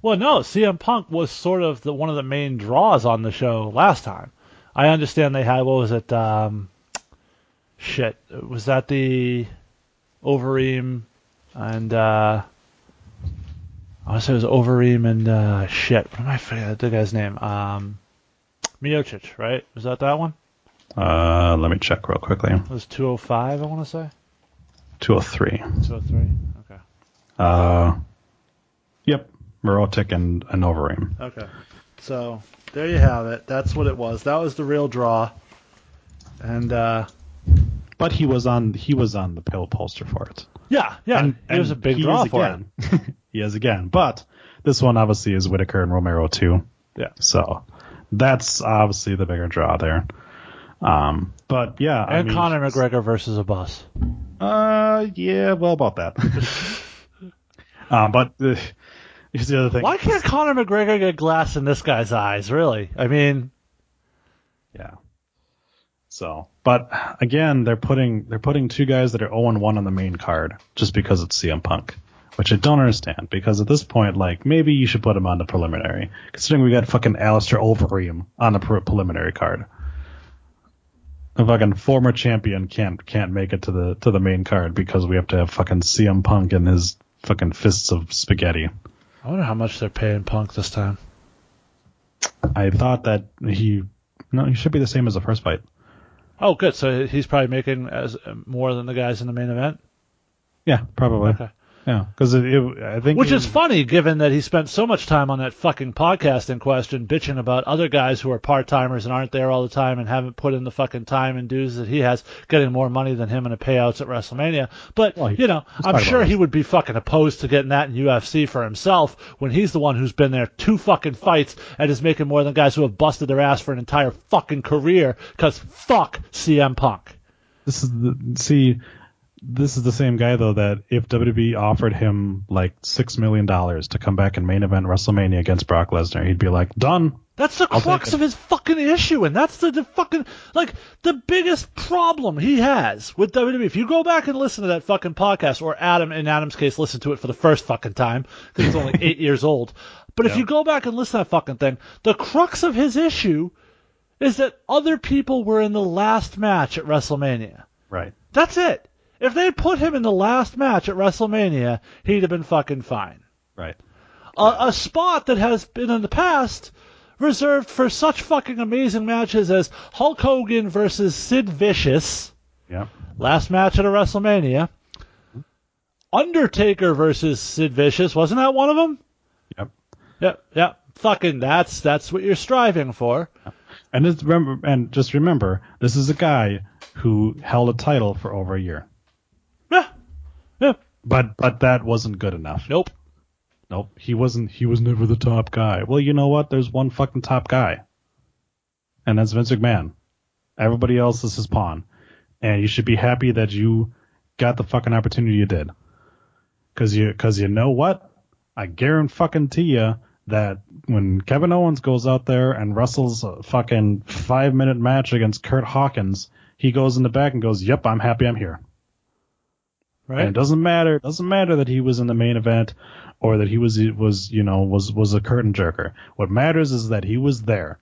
Well, no, CM Punk was sort of one of the main draws on the show last time. I understand they had, what was it, was that the Overeem and, I want to say it was Overeem and, what am I forgetting the guy's name? Miocic, right? Was that one? Let me check real quickly. It was 205, I want to say? 203. 203, okay. Yep, Mirotic and Overeem. Okay, so there you have it. That's what it was. That was the real draw. And, but he was on the pill poster for it. Yeah, yeah. And it was a big draw for him. He is again. But this one obviously is Whitaker and Romero too. Yeah. So that's obviously the bigger draw there. But yeah, and Conor McGregor versus a bus. Yeah, well about that. But here's the other thing. Why can't Conor McGregor get glass in this guy's eyes, really? I mean, yeah. So, but again, they're putting two guys that are 0-1 on the main card just because it's CM Punk, which I don't understand, because at this point, like, maybe you should put him on the preliminary, considering we got fucking Alistair Overeem on the preliminary card. A fucking former champion can't make it to the main card because we have to have fucking CM Punk and his fucking fists of spaghetti. I wonder how much they're paying Punk this time. I thought that he should be the same as the first fight. Oh, good. So he's probably making more than the guys in the main event? Yeah, probably. Okay. Yeah, because I think... Which is funny, given that he spent so much time on that fucking podcast in question bitching about other guys who are part-timers and aren't there all the time and haven't put in the fucking time and dues that he has, getting more money than him in the payouts at WrestleMania. But, I'm sure he would be fucking opposed to getting that in UFC for himself when he's the one who's been there 2 fucking fights and is making more than guys who have busted their ass for an entire fucking career, because fuck CM Punk. This is the same guy, though, that if WWE offered him, like, $6 million to come back and main event WrestleMania against Brock Lesnar, he'd be like, done. That's the crux of his fucking issue, and that's the fucking, like, the biggest problem he has with WWE. If you go back and listen to that fucking podcast, or Adam, in Adam's case, listen to it for the first fucking time, because he's only 8 years old. But if you go back and listen to that fucking thing, the crux of his issue is that other people were in the last match at WrestleMania. Right. That's it. If they put him in the last match at WrestleMania, he'd have been fucking fine. Right. A spot that has been in the past reserved for such fucking amazing matches as Hulk Hogan versus Sid Vicious. Yeah. Last match at a WrestleMania. Undertaker versus Sid Vicious. Wasn't that one of them? Yep. Fucking that's what you're striving for. Yep. And just remember, this is a guy who held a title for over a year. Yeah. But that wasn't good enough. Nope. He was never the top guy. Well, you know what? There's one fucking top guy. And that's Vince McMahon. Everybody else is his pawn. And you should be happy that you got the fucking opportunity you did. Because you know what? I guarantee you that when Kevin Owens goes out there and wrestles a fucking 5-minute match against Curt Hawkins, he goes in the back and goes, yep, I'm happy I'm here. Right. And it doesn't matter that he was in the main event or that he was a curtain jerker. What matters is that he was there.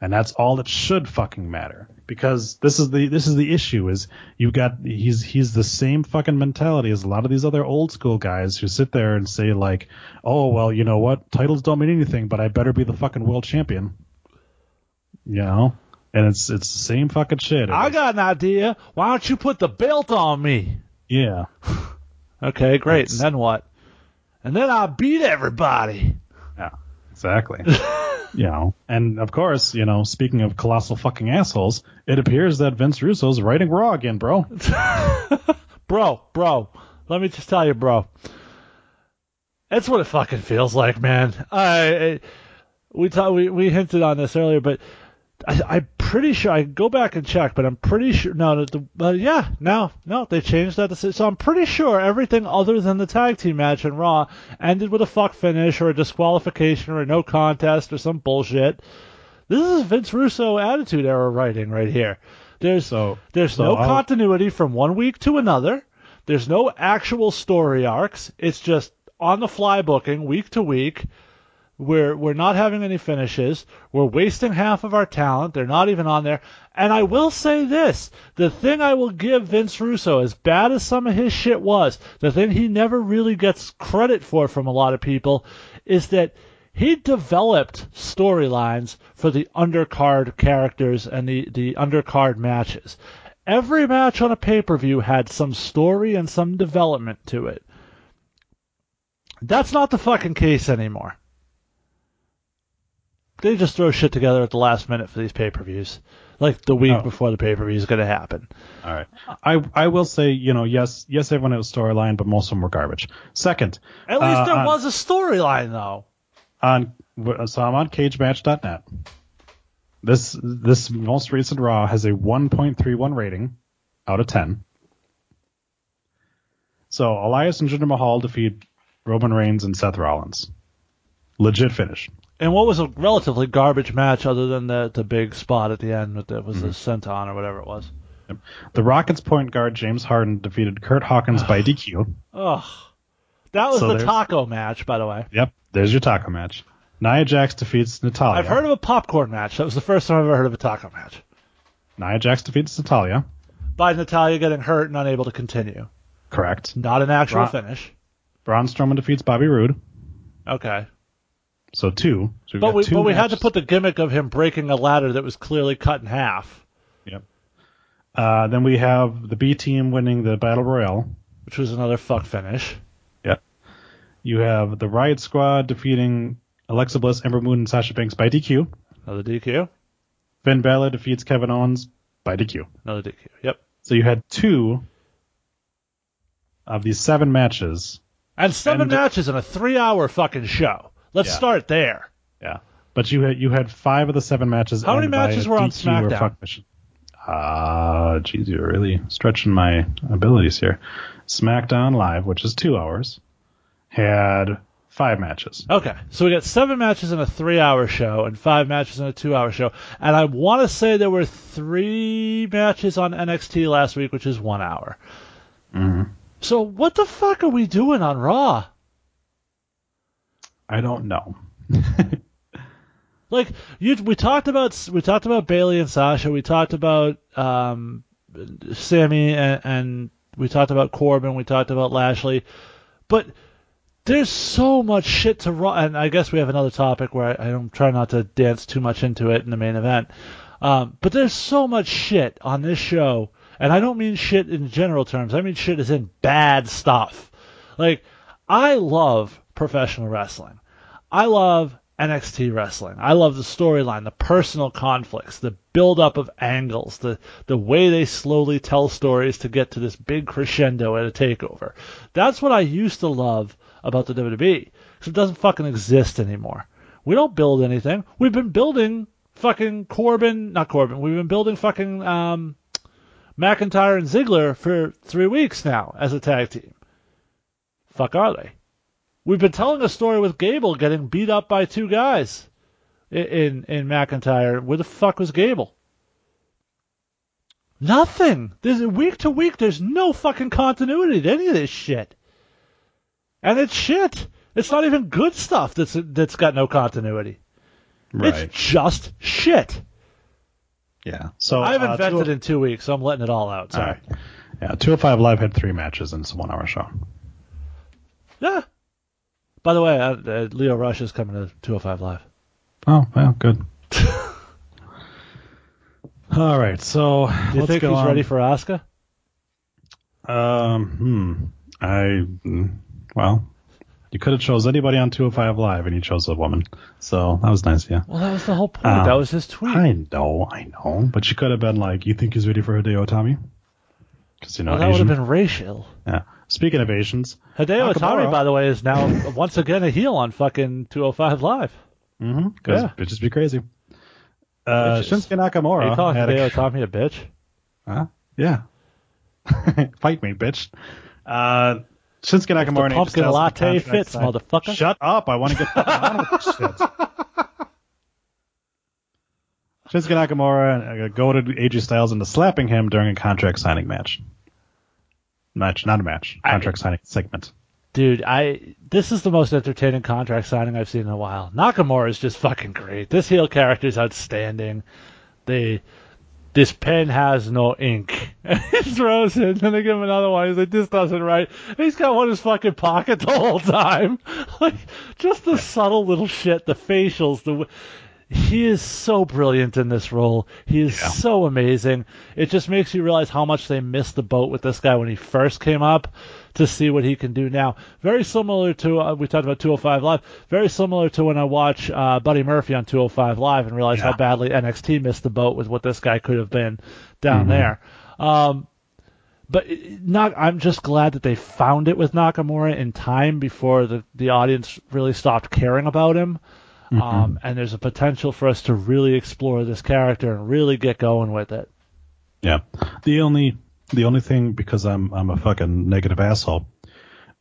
And that's all that should fucking matter. Because this is the issue, is you've got he's the same fucking mentality as a lot of these other old school guys who sit there and say, like, oh, well, you know what? Titles don't mean anything, but I better be the fucking world champion. You know? And it's the same fucking shit. I got an idea. Why don't you put the belt on me? Yeah. Okay, great. And then what? And then I beat everybody. Yeah, exactly. And of course, speaking of colossal fucking assholes, it appears that Vince Russo's writing Raw again, bro. Bro, let me just tell you, bro. That's what it fucking feels like, man. We hinted on this earlier, but I'm pretty sure, I go back and check, but I'm pretty sure, they changed that decision. So I'm pretty sure everything other than the tag team match in Raw ended with a fuck finish or a disqualification or a no contest or some bullshit. This is Vince Russo attitude era writing right here. There's no continuity from one week to another. There's no actual story arcs. It's just on the fly booking week to week. We're not having any finishes. We're wasting half of our talent. They're not even on there. And I will say this. The thing I will give Vince Russo, as bad as some of his shit was, the thing he never really gets credit for from a lot of people, is that he developed storylines for the undercard characters and the undercard matches. Every match on a pay-per-view had some story and some development to it. That's not the fucking case anymore. They just throw shit together at the last minute for these pay-per-views, like the week before the pay-per-view is going to happen. All right. I will say, yes, everyone had a storyline, but most of them were garbage. Second. At least there was a storyline, though. So I'm on cagematch.net. This most recent Raw has a 1.31 rating out of 10. So Elias and Jinder Mahal defeat Roman Reigns and Seth Rollins. Legit finish. And what was a relatively garbage match other than the big spot at the end that was the senton or whatever it was. Yep. The Rockets point guard James Harden defeated Curt Hawkins by DQ. Ugh. That was the taco match, by the way. Yep, there's your taco match. Nia Jax defeats Natalya. I've heard of a popcorn match. That was the first time I've ever heard of a taco match. Nia Jax defeats Natalya. By Natalya getting hurt and unable to continue. Correct. Not an actual finish. Braun Strowman defeats Bobby Roode. Okay. So two. So we had to put the gimmick of him breaking a ladder that was clearly cut in half. Yep. Then we have the B team winning the Battle Royale, which was another fuck finish. Yep. You have the Riot Squad defeating Alexa Bliss, Ember Moon, and Sasha Banks by DQ. Another DQ. Finn Balor defeats Kevin Owens by DQ. Another DQ. Yep. So you had two of these seven matches. And seven matches in a 3-hour fucking show. Let's start there. Yeah, but you had five of the seven matches. How many matches were on SmackDown? Geez, you're really stretching my abilities here. SmackDown Live, which is 2 hours, had five matches. Okay, so we got seven matches in a 3-hour show and five matches in a 2-hour show. And I want to say there were three matches on NXT last week, which is 1 hour. Mm-hmm. So what the fuck are we doing on Raw? I don't know. Like we talked about Bayley and Sasha. We talked about Sammy and we talked about Corbin. We talked about Lashley. But there's so much shit to Raw. And I guess we have another topic where I don't try not to dance too much into it in the main event. But there's so much shit on this show, and I don't mean shit in general terms. I mean shit as in bad stuff. Like I love professional wrestling. I love NXT wrestling. I love the storyline, the personal conflicts, the build-up of angles, the way they slowly tell stories to get to this big crescendo at a takeover. That's what I used to love about the WWE, because it doesn't fucking exist anymore. We don't build anything. We've been building fucking we've been building fucking McIntyre and Ziggler for 3 weeks now as a tag team. Fuck are they? We've been telling a story with Gable getting beat up by two guys in McIntyre. Where the fuck was Gable? Nothing. Week to week, there's no fucking continuity to any of this shit. And it's shit. It's not even good stuff that's got no continuity. Right. It's just shit. Yeah. So I've invented in 2 weeks, so I'm letting it all out. Sorry. All right. Yeah, 205 Live had three matches, and it's a 1-hour show. Yeah. By the way, Leo Rush is coming to 205 Live. Oh, well, good. All right, so you think he's ready for Asuka? You could have chose anybody on 205 Live, and you chose a woman. So that was nice, yeah. Well, that was the whole point. That was his tweet. I know. But you could have been like, you think he's ready for Hideo Itami? Because, that would have been racial. Yeah. Speaking of Asians, Hideo Itami, by the way, is now once again a heel on fucking 205 Live. Mm-hmm. Because bitches be crazy. Shinsuke Nakamura. Are you calling Hideo Itami a bitch? Huh? Yeah. Fight me, bitch. Shinsuke Nakamura. Pumpkin latte fits, motherfucker. Shut up. I want to get out of this shit. Shinsuke Nakamura goaded AJ Styles into slapping him during a contract signing match. Contract signing segment. Dude, this is the most entertaining contract signing I've seen in a while. Nakamura is just fucking great. This heel character is outstanding. This pen has no ink. And he throws it, and they give him another one. He's like, this doesn't write. And he's got one in his fucking pocket the whole time. Like, just the subtle little shit, the facials, he is so brilliant in this role. He is so amazing. It just makes you realize how much they missed the boat with this guy when he first came up, to see what he can do now. Very similar to, we talked about 205 Live, very similar to when I watch Buddy Murphy on 205 Live and realize how badly NXT missed the boat with what this guy could have been down there. I'm just glad that they found it with Nakamura in time before the audience really stopped caring about him. Mm-hmm. And there's a potential for us to really explore this character and really get going with it. Yeah. The only thing, because I'm a fucking negative asshole,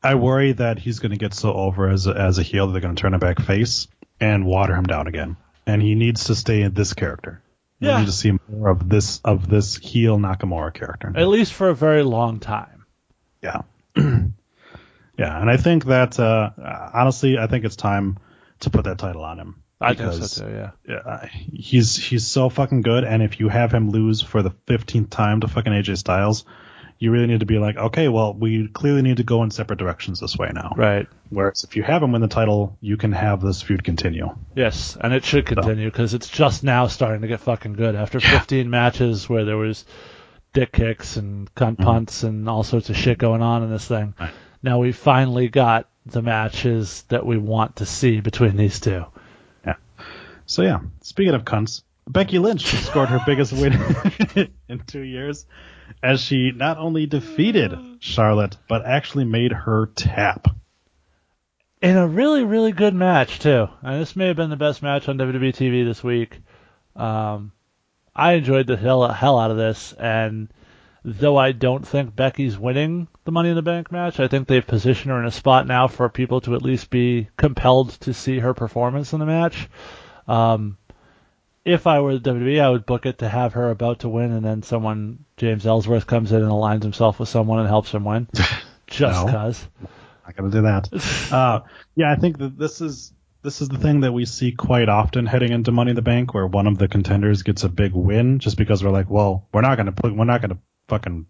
I worry that he's going to get so over as a heel that they're going to turn him back face and water him down again. And he needs to stay in this character. Yeah. We need to see more of this heel Nakamura character. At least for a very long time. Yeah. Yeah, and I think that, honestly, I think it's time to put that title on him. I think so too, yeah. He's so fucking good, and if you have him lose for the 15th time to fucking AJ Styles, you really need to be like, okay, well, we clearly need to go in separate directions this way now. Right. Whereas if you have him win the title, you can have this feud continue. Yes, and it should continue, because it's just now starting to get fucking good. After 15 matches where there was dick kicks and cunt punts and all sorts of shit going on in this thing, right. Now we finally got the matches that we want to see between these two. Yeah. So, yeah, speaking of cunts, Becky Lynch scored her biggest win in 2 years as she not only defeated Charlotte, but actually made her tap. In a really, really good match, too. And this may have been the best match on WWE TV this week. I enjoyed the hell out of this, and though I don't think Becky's winning the Money in the Bank match, I think they've positioned her in a spot now for people to at least be compelled to see her performance in the match. If I were the WWE, I would book it to have her about to win, and then someone, James Ellsworth, comes in and aligns himself with someone and helps him win. Just because. No, not going to do that. I think that this is the thing that we see quite often heading into Money in the Bank, where one of the contenders gets a big win just because we're like, well, we're not going to fucking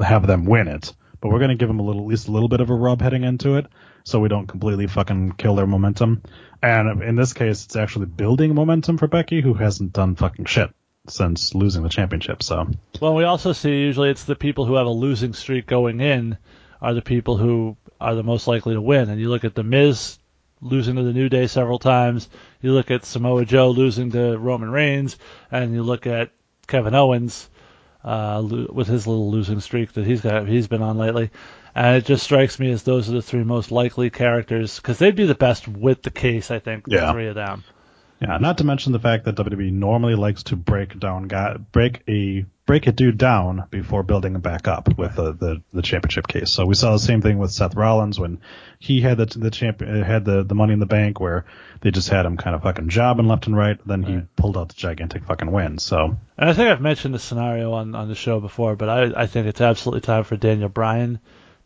have them win it, but we're going to give them at least a little bit of a rub heading into it, so we don't completely fucking kill their momentum. And in this case, it's actually building momentum for Becky, who hasn't done fucking shit since losing the championship. So, well, we also see usually it's the people who have a losing streak going in are the people who are the most likely to win. And you look at the Miz losing to the New Day several times, you look at Samoa Joe losing to Roman Reigns, and you look at Kevin Owens with his little losing streak that he's been on lately. And it just strikes me as those are the three most likely characters, because they'd be the best with the case, I think, the three of them. Yeah, not to mention the fact that WWE normally likes to break a dude down before building him back up with the championship case. So we saw the same thing with Seth Rollins when he had the Money in the Bank, where they just had him kind of fucking jobbing left and right. Then he pulled out the gigantic fucking win. So, and I think I've mentioned this scenario on the show before, but I think it's absolutely time for Daniel Bryan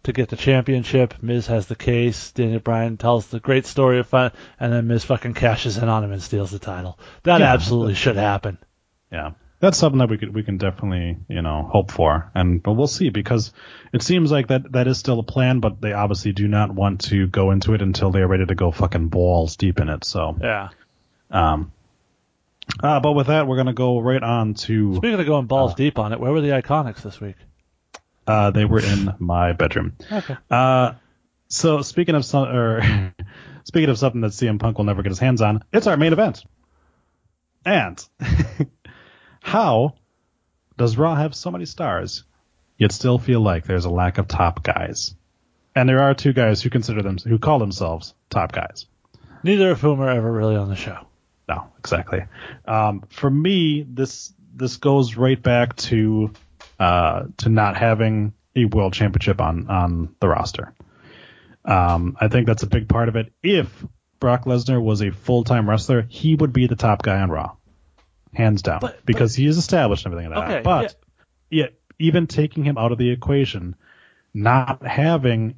to get the championship. Miz has the case. Daniel Bryan tells the great story of fun, and then Miz fucking cashes in on him and steals the title. That absolutely should happen. Yeah. That's something that we can definitely, hope for, but we'll see, because it seems like that is still a plan, but they obviously do not want to go into it until they are ready to go fucking balls deep in it. So yeah. But with that, we're gonna go right on to. Speaking of going balls deep on it, where were the Iconics this week? They were in my bedroom. Okay. So speaking of something that CM Punk will never get his hands on, it's our main event, and. How does Raw have so many stars, yet still feel like there's a lack of top guys? And there are two guys who call themselves top guys. Neither of whom are ever really on the show. No, exactly. For me, this goes right back to not having a world championship on the roster. I think that's a big part of it. If Brock Lesnar was a full-time wrestler, he would be the top guy on Raw, hands down, because he is established and everything like that. Okay, but even taking him out of the equation, not having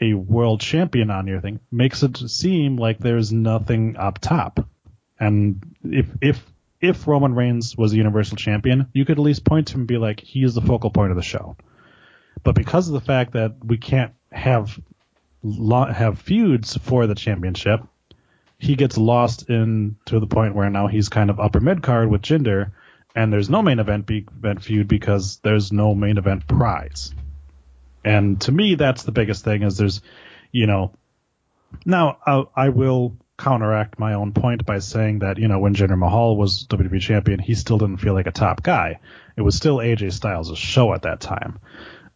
a world champion on your thing makes it seem like there's nothing up top. And if Roman Reigns was a universal champion, you could at least point to him and be like, he is the focal point of the show. But because of the fact that we can't have feuds for the championship, he gets lost in to the point where now he's kind of upper mid card with Jinder, and there's no main event feud because there's no main event prize. And to me, that's the biggest thing is there's, now I will counteract my own point by saying that, when Jinder Mahal was WWE champion, he still didn't feel like a top guy. It was still AJ Styles' show at that time.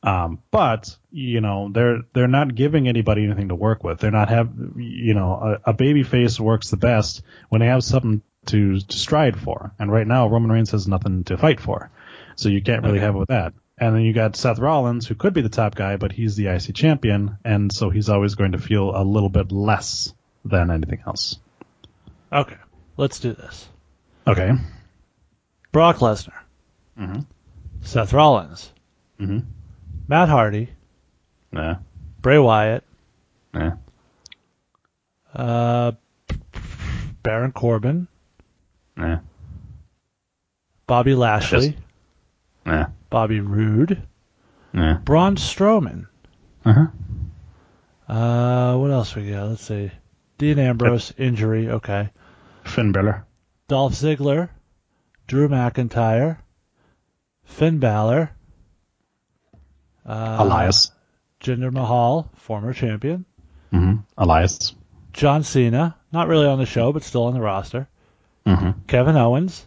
But they're not giving anybody anything to work with. They're not a babyface works the best when they have something to stride for. And right now, Roman Reigns has nothing to fight for, so you can't really have it with that. And then you got Seth Rollins, who could be the top guy, but he's the IC champion, and so he's always going to feel a little bit less than anything else. Okay, let's do this. Okay. Brock Lesnar. Mm-hmm. Seth Rollins. Mm-hmm. Matt Hardy. Nah. Bray Wyatt. Nah. Baron Corbin. Nah. Bobby Lashley. Nah. Bobby Roode. Nah. Braun Strowman. Uh-huh. What else we got? Let's see. Dean Ambrose, injury, okay. Finn Balor. Dolph Ziggler. Drew McIntyre. Finn Balor. Elias. Jinder Mahal, former champion. Mm-hmm. Elias. John Cena, not really on the show, but still on the roster. Mm-hmm. Kevin Owens.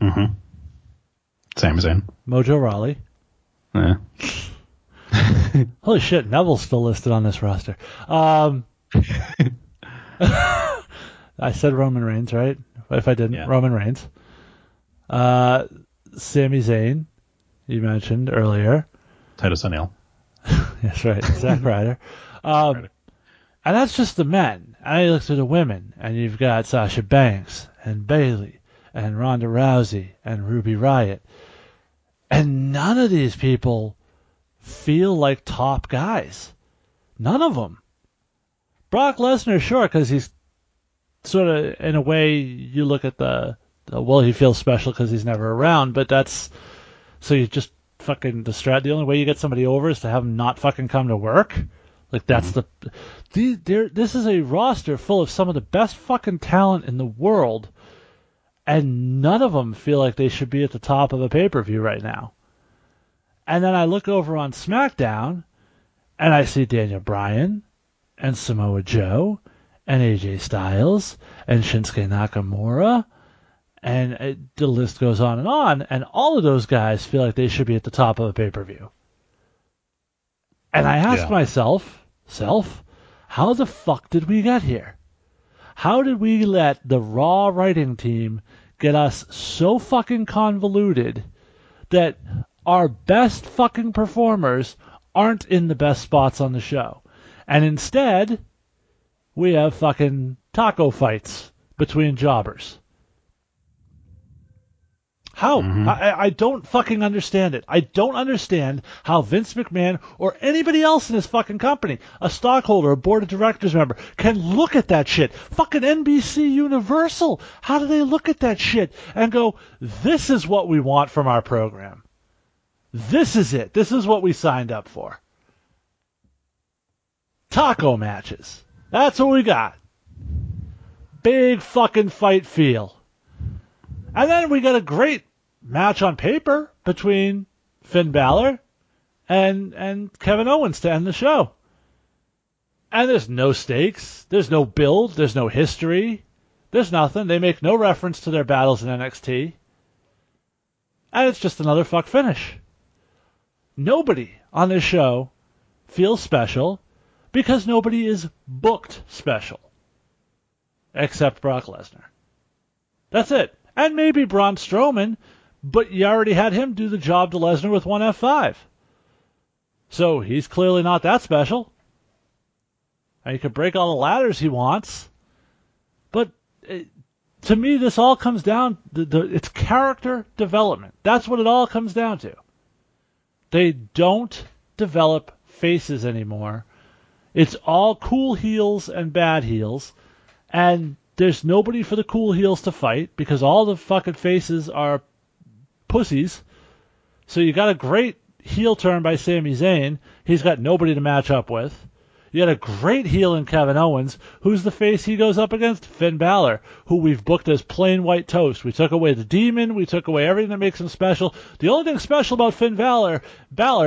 Mm-hmm. Sami Zayn. Mojo Rawley. Yeah. Holy shit, Neville's still listed on this roster. I said Roman Reigns, right? If I didn't, yeah. Roman Reigns. Sami Zayn, you mentioned earlier. Titus O'Neil. That's right, Zack Ryder. And that's just the men. I look to the women, and you've got Sasha Banks and Bayley and Ronda Rousey and Ruby Riott. And none of these people feel like top guys. None of them. Brock Lesnar, sure, because he's sort of, in a way, you look at he feels special because he's never around, but that's, so you just fucking distract. The only way you get somebody over is to have them not fucking come to work. Like, that's this is a roster full of some of the best fucking talent in the world, and none of them feel like they should be at the top of a pay-per-view right now. And then I look over on SmackDown, and I see Daniel Bryan, and Samoa Joe, and AJ Styles, and Shinsuke Nakamura, and the list goes on, and all of those guys feel like they should be at the top of the pay-per-view. And I asked myself, how the fuck did we get here? How did we let the Raw writing team get us so fucking convoluted that our best fucking performers aren't in the best spots on the show? And instead, we have fucking taco fights between jobbers. How? Mm-hmm. I don't fucking understand it. I don't understand how Vince McMahon or anybody else in this fucking company, a stockholder, a board of directors member, can look at that shit. Fucking NBC Universal. How do they look at that shit and go, this is what we want from our program. This is it. This is what we signed up for. Taco matches. That's what we got. Big fucking fight feel. And then we got a great match on paper between Finn Balor and Kevin Owens to end the show. And there's no stakes. There's no build. There's no history. There's nothing. They make no reference to their battles in NXT. And it's just another fuck finish. Nobody on this show feels special. because nobody is booked special except Brock Lesnar. That's it. And maybe Braun Strowman, but you already had him do the job to Lesnar with one F5. So he's clearly not that special. And he could break all the ladders he wants. But to me, this all comes down to it's character development. That's what it all comes down to. They don't develop faces anymore. It's all cool heels and bad heels. And there's nobody for the cool heels to fight because all the fucking faces are pussies. So you got a great heel turn by Sami Zayn. He's got nobody to match up with. You got a great heel in Kevin Owens. Who's the face he goes up against? Finn Balor, who we've booked as plain white toast. We took away the demon. We took away everything that makes him special. The only thing special about Finn Balor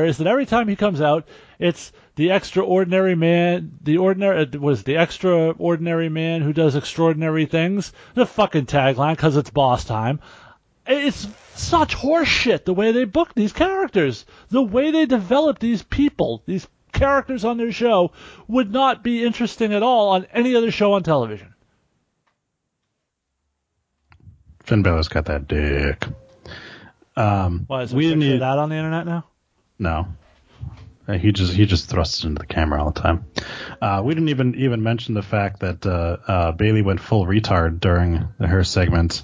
is that every time he comes out, it's the extraordinary man. The extraordinary man who does extraordinary things. The fucking tagline, because it's boss time. It's such horseshit the way they book these characters. The way they develop these people, these characters on their show would not be interesting at all on any other show on television. Finn Balor's got that dick. Why is there a picture of that on the internet now? No, he just thrusts it into the camera all the time. We didn't even mention the fact that Bayley went full retard during her segment,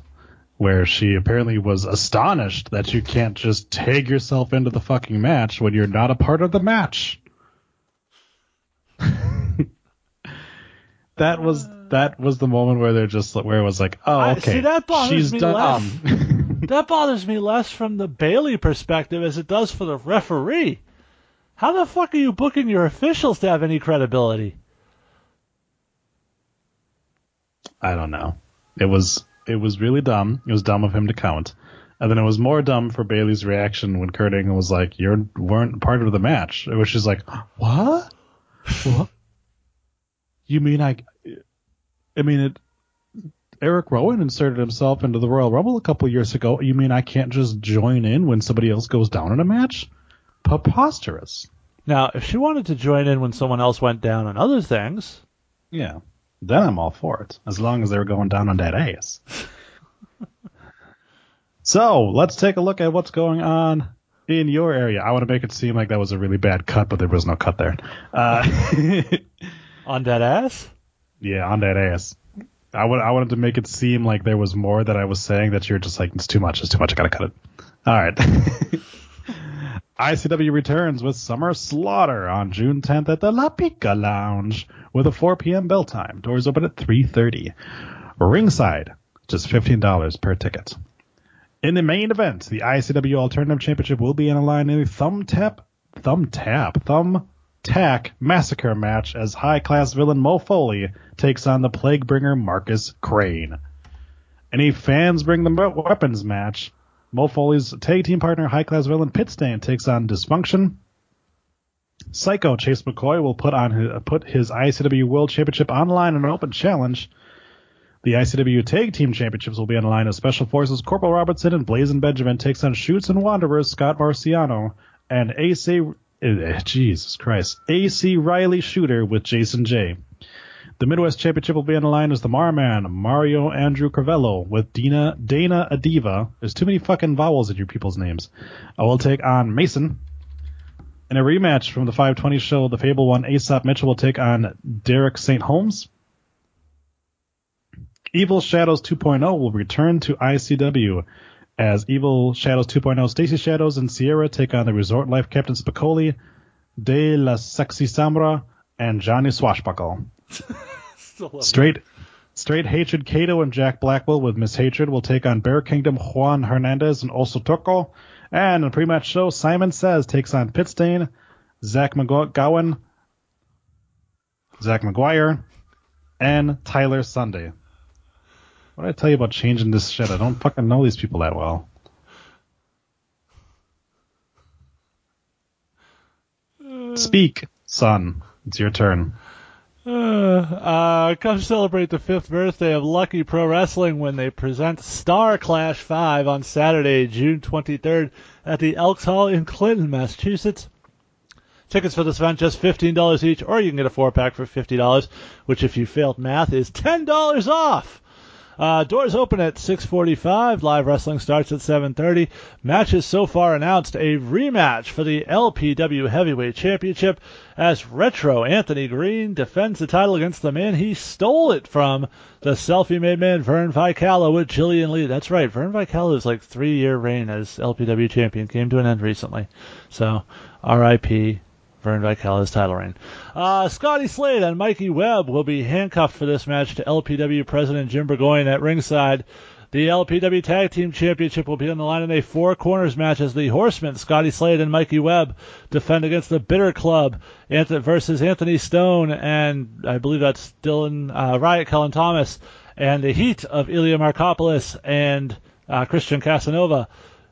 where she apparently was astonished that you can't just tag yourself into the fucking match when you're not a part of the match. That was the moment where they're just where it was like, oh, okay, see, that bothers me less. That bothers me less from the Bayley perspective as it does for the referee. How the fuck are you booking your officials to have any credibility? I don't know. It was really dumb. It was dumb of him to count, and then it was more dumb for Bayley's reaction when Kurt Angle was like, "You weren't part of the match," which she's like, "What? What? You mean Eric Rowan inserted himself into the Royal Rumble a couple years ago. You mean I can't just join in when somebody else goes down in a match? Preposterous." Now, if she wanted to join in when someone else went down on other things, yeah, then I'm all for it, as long as they were going down on that ass. So, let's take a look at what's going on in your area. I want to make it seem like that was a really bad cut, but there was no cut there. On that ass? Yeah, on that ass. I wanted to make it seem like there was more that I was saying that you're just like, it's too much, I gotta cut it. All right. ICW returns with Summer Slaughter on June 10th at the La Pica Lounge with a 4 p.m. bell time. Doors open at 3:30. Ringside, just $15 per ticket. In the main event, the ICW Alternative Championship will be in a line in a thumbtack massacre match as high-class villain Mo Foley takes on the Plaguebringer Marcus Crane. In a fans bring the weapons match, Mo Foley's tag team partner, high-class villain Pit Stain, takes on Dysfunction. Psycho Chase McCoy will put his ICW World Championship on line in an open challenge. The ICW Tag Team Championships will be on the line as Special Forces Corporal Robertson and Blazin' Benjamin takes on Chutes and Wanderers Scott Marciano and AC Riley Shooter with Jason J. The Midwest Championship will be on the line as the Marman Mario Andrew Crivello with Dana Adiva. There's too many fucking vowels in your people's names. I will take on Mason. In a rematch from the 520 show, the Fable One Aesop Mitchell will take on Derek St. Holmes. Evil Shadows 2.0 will return to ICW as Evil Shadows 2.0 Stacey Shadows and Sierra take on the Resort Life Captain Spicoli, De La Sexy Samra, and Johnny Swashbuckle. Straight Hatred Kato and Jack Blackwell with Miss Hatred will take on Bear Kingdom Juan Hernandez and Oso Turco. And in a pre-match show, Simon Says takes on Pit Stain, Zach McGuire, and Tyler Sunday. What did I tell you about changing this shit? I don't fucking know these people that well. Speak, son. It's your turn. Come celebrate the 5th birthday of Lucky Pro Wrestling when they present Star Clash 5 on Saturday, June 23rd at the Elks Hall in Clinton, Massachusetts. Tickets for this event, just $15 each, or you can get a 4-pack for $50, which if you failed math is $10 off. Doors open at 6:45. Live wrestling starts at 7:30. Matches so far announced: a rematch for the LPW Heavyweight Championship as Retro Anthony Green defends the title against the man he stole it from, the selfie-made man Vern Vicala with Jillian Lee. That's right, Vern Vicala's like 3-year reign as LPW champion came to an end recently. So, R.I.P. Vern Vicala's title reign. Scotty Slade and Mikey Webb will be handcuffed for this match to LPW President Jim Burgoyne at ringside. The LPW Tag Team Championship will be on the line in a Four Corners match as the Horsemen, Scotty Slade and Mikey Webb, defend against the Bitter Club versus Anthony Stone, and I believe that's Dylan Riot, Kellen Thomas, and the Heat of Ilya Markopoulos and Christian Casanova.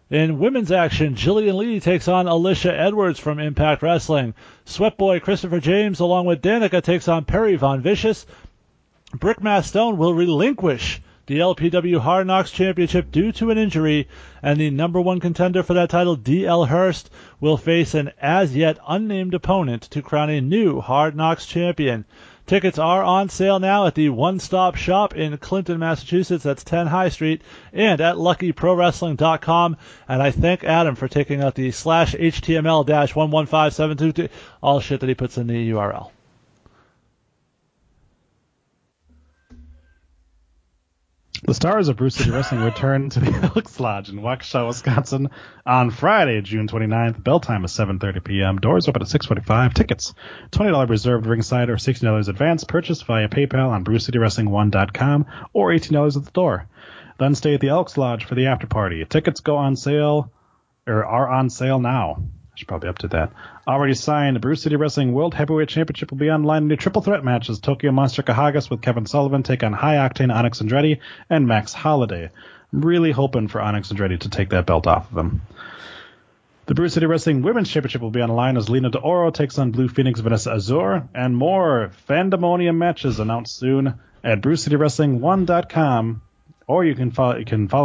In women's action, Jillian Lee takes on Alicia Edwards from Impact Wrestling. Sweatboy Christopher James, along with Danica, takes on Perry Von Vicious. Brickmass Stone will relinquish the LPW Hard Knocks Championship due to an injury, and the number one contender for that title, D.L. Hurst, will face an as-yet unnamed opponent to crown a new Hard Knocks champion. Tickets are on sale now at the One Stop Shop in Clinton, Massachusetts. That's 10 High Street, and at LuckyProWrestling.com. And I thank Adam for taking out the /HTML-115722, all shit that he puts in the URL. The stars of Bruce City Wrestling return to the Elks Lodge in Waukesha, Wisconsin on Friday, June 29th. Bell time is 7:30 p.m. Doors open at 6:45. Tickets, $20 reserved ringside or $16 advance. Purchased via PayPal on BruceCityWrestling1.com or $18 at the door. Then stay at the Elks Lodge for the after party. Tickets are on sale now. I should probably update that. Already signed, the Bruce City Wrestling World Heavyweight Championship will be online in a triple threat match as Tokyo Monster Kahagas with Kevin Sullivan take on High Octane Onyx Andretti and Max Holiday. I'm really hoping for Onyx Andretti to take that belt off of him. The Bruce City Wrestling Women's Championship will be online as Lena DeOro takes on Blue Phoenix Vanessa Azure, and more Fandemonium matches announced soon at BruceCityWrestling1.com, or you can follow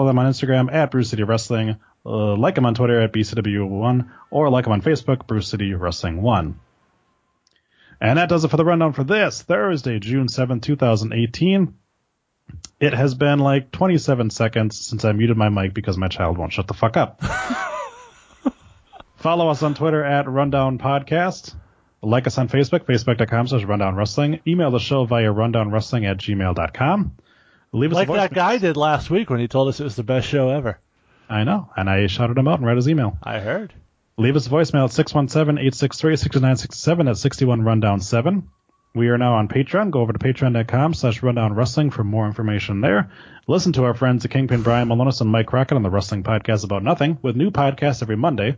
them on Instagram at Bruce City Wrestling. Like them on Twitter at BCW1, or like them on Facebook, Bruce City Wrestling 1. And that does it for the rundown for this Thursday, June 7, 2018. It has been like 27 seconds since I muted my mic because my child won't shut the fuck up. Follow us on Twitter at Rundown Podcast. Like us on Facebook, facebook.com/rundownwrestling. Email the show via rundownwrestling@gmail.com. Leave us like that guy did last week when he told us it was the best show ever. I know, and I shouted him out and read his email. I heard. Leave us a voicemail at 617-863-6967 at 61 Rundown 7. We are now on Patreon. Go over to patreon.com/rundownwrestling for more information there. Listen to our friends the Kingpin Brian Malonis and Mike Crockett on the Wrestling Podcast About Nothing, with new podcasts every Monday.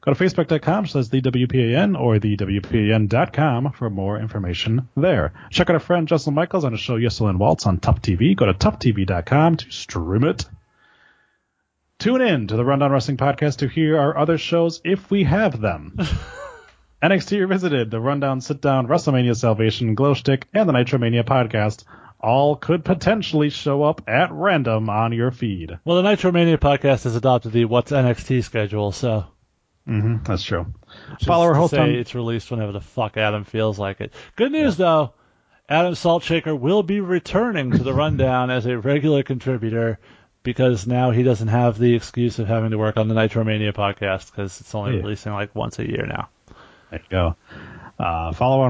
Go to facebook.com/thewpan or thewpan.com for more information there. Check out our friend Justin Michaels on his show Yessel and Waltz on Tuff TV. Go to tufftv.com to stream it. Tune in to the Rundown Wrestling Podcast to hear our other shows if we have them. NXT Revisited, the Rundown Sit Down, WrestleMania Salvation, Glowstick, and the Nitromania Podcast all could potentially show up at random on your feed. Well, the Nitromania Podcast has adopted the What's NXT schedule, so... Mm-hmm, that's true. Follow our host on... It's released whenever the fuck Adam feels like it. Good news, though. Adam Saltshaker will be returning to the Rundown as a regular contributor, because now he doesn't have the excuse of having to work on the Nitromania podcast, because it's only releasing like once a year now. There you go. Follow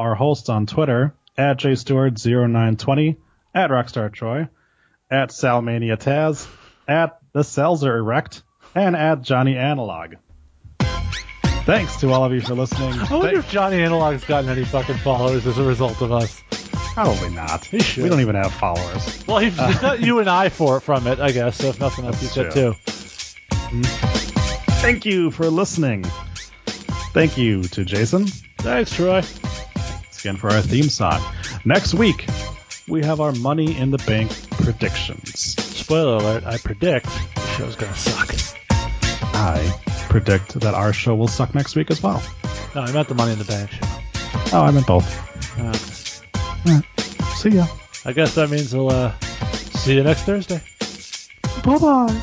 our hosts on Twitter at jstewart0920, at rockstartroy, at salmaniataz, at the cells are erect, and at Johnny Analog. Thanks to all of you for listening. I wonder if Johnny Analog's gotten any fucking followers as a result of us. Probably not. We don't even have followers. Well, he's got you and I from it, I guess. So if nothing else, you said too. Thank you for listening. Thank you to Jason. Thanks, Troy. Thanks again for our theme song. Next week, we have our Money in the Bank predictions. Spoiler alert, I predict the show's going to suck. I predict that our show will suck next week as well. No, I meant the Money in the Bank show. Oh, I meant both. See ya. I guess that means we'll see you next Thursday. Bye-bye.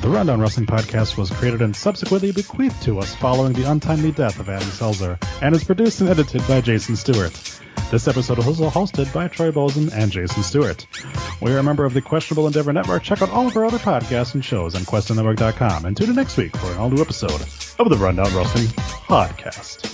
The Rundown Wrestling Podcast was created and subsequently bequeathed to us following the untimely death of Adam Selzer, and is produced and edited by Jason Stewart. This episode was hosted by Troy Bolson and Jason Stewart. We are a member of the Questionable Endeavor Network. Check out all of our other podcasts and shows on QuestionNetwork.com, and tune in next week for an all-new episode of the Rundown Wrestling Podcast.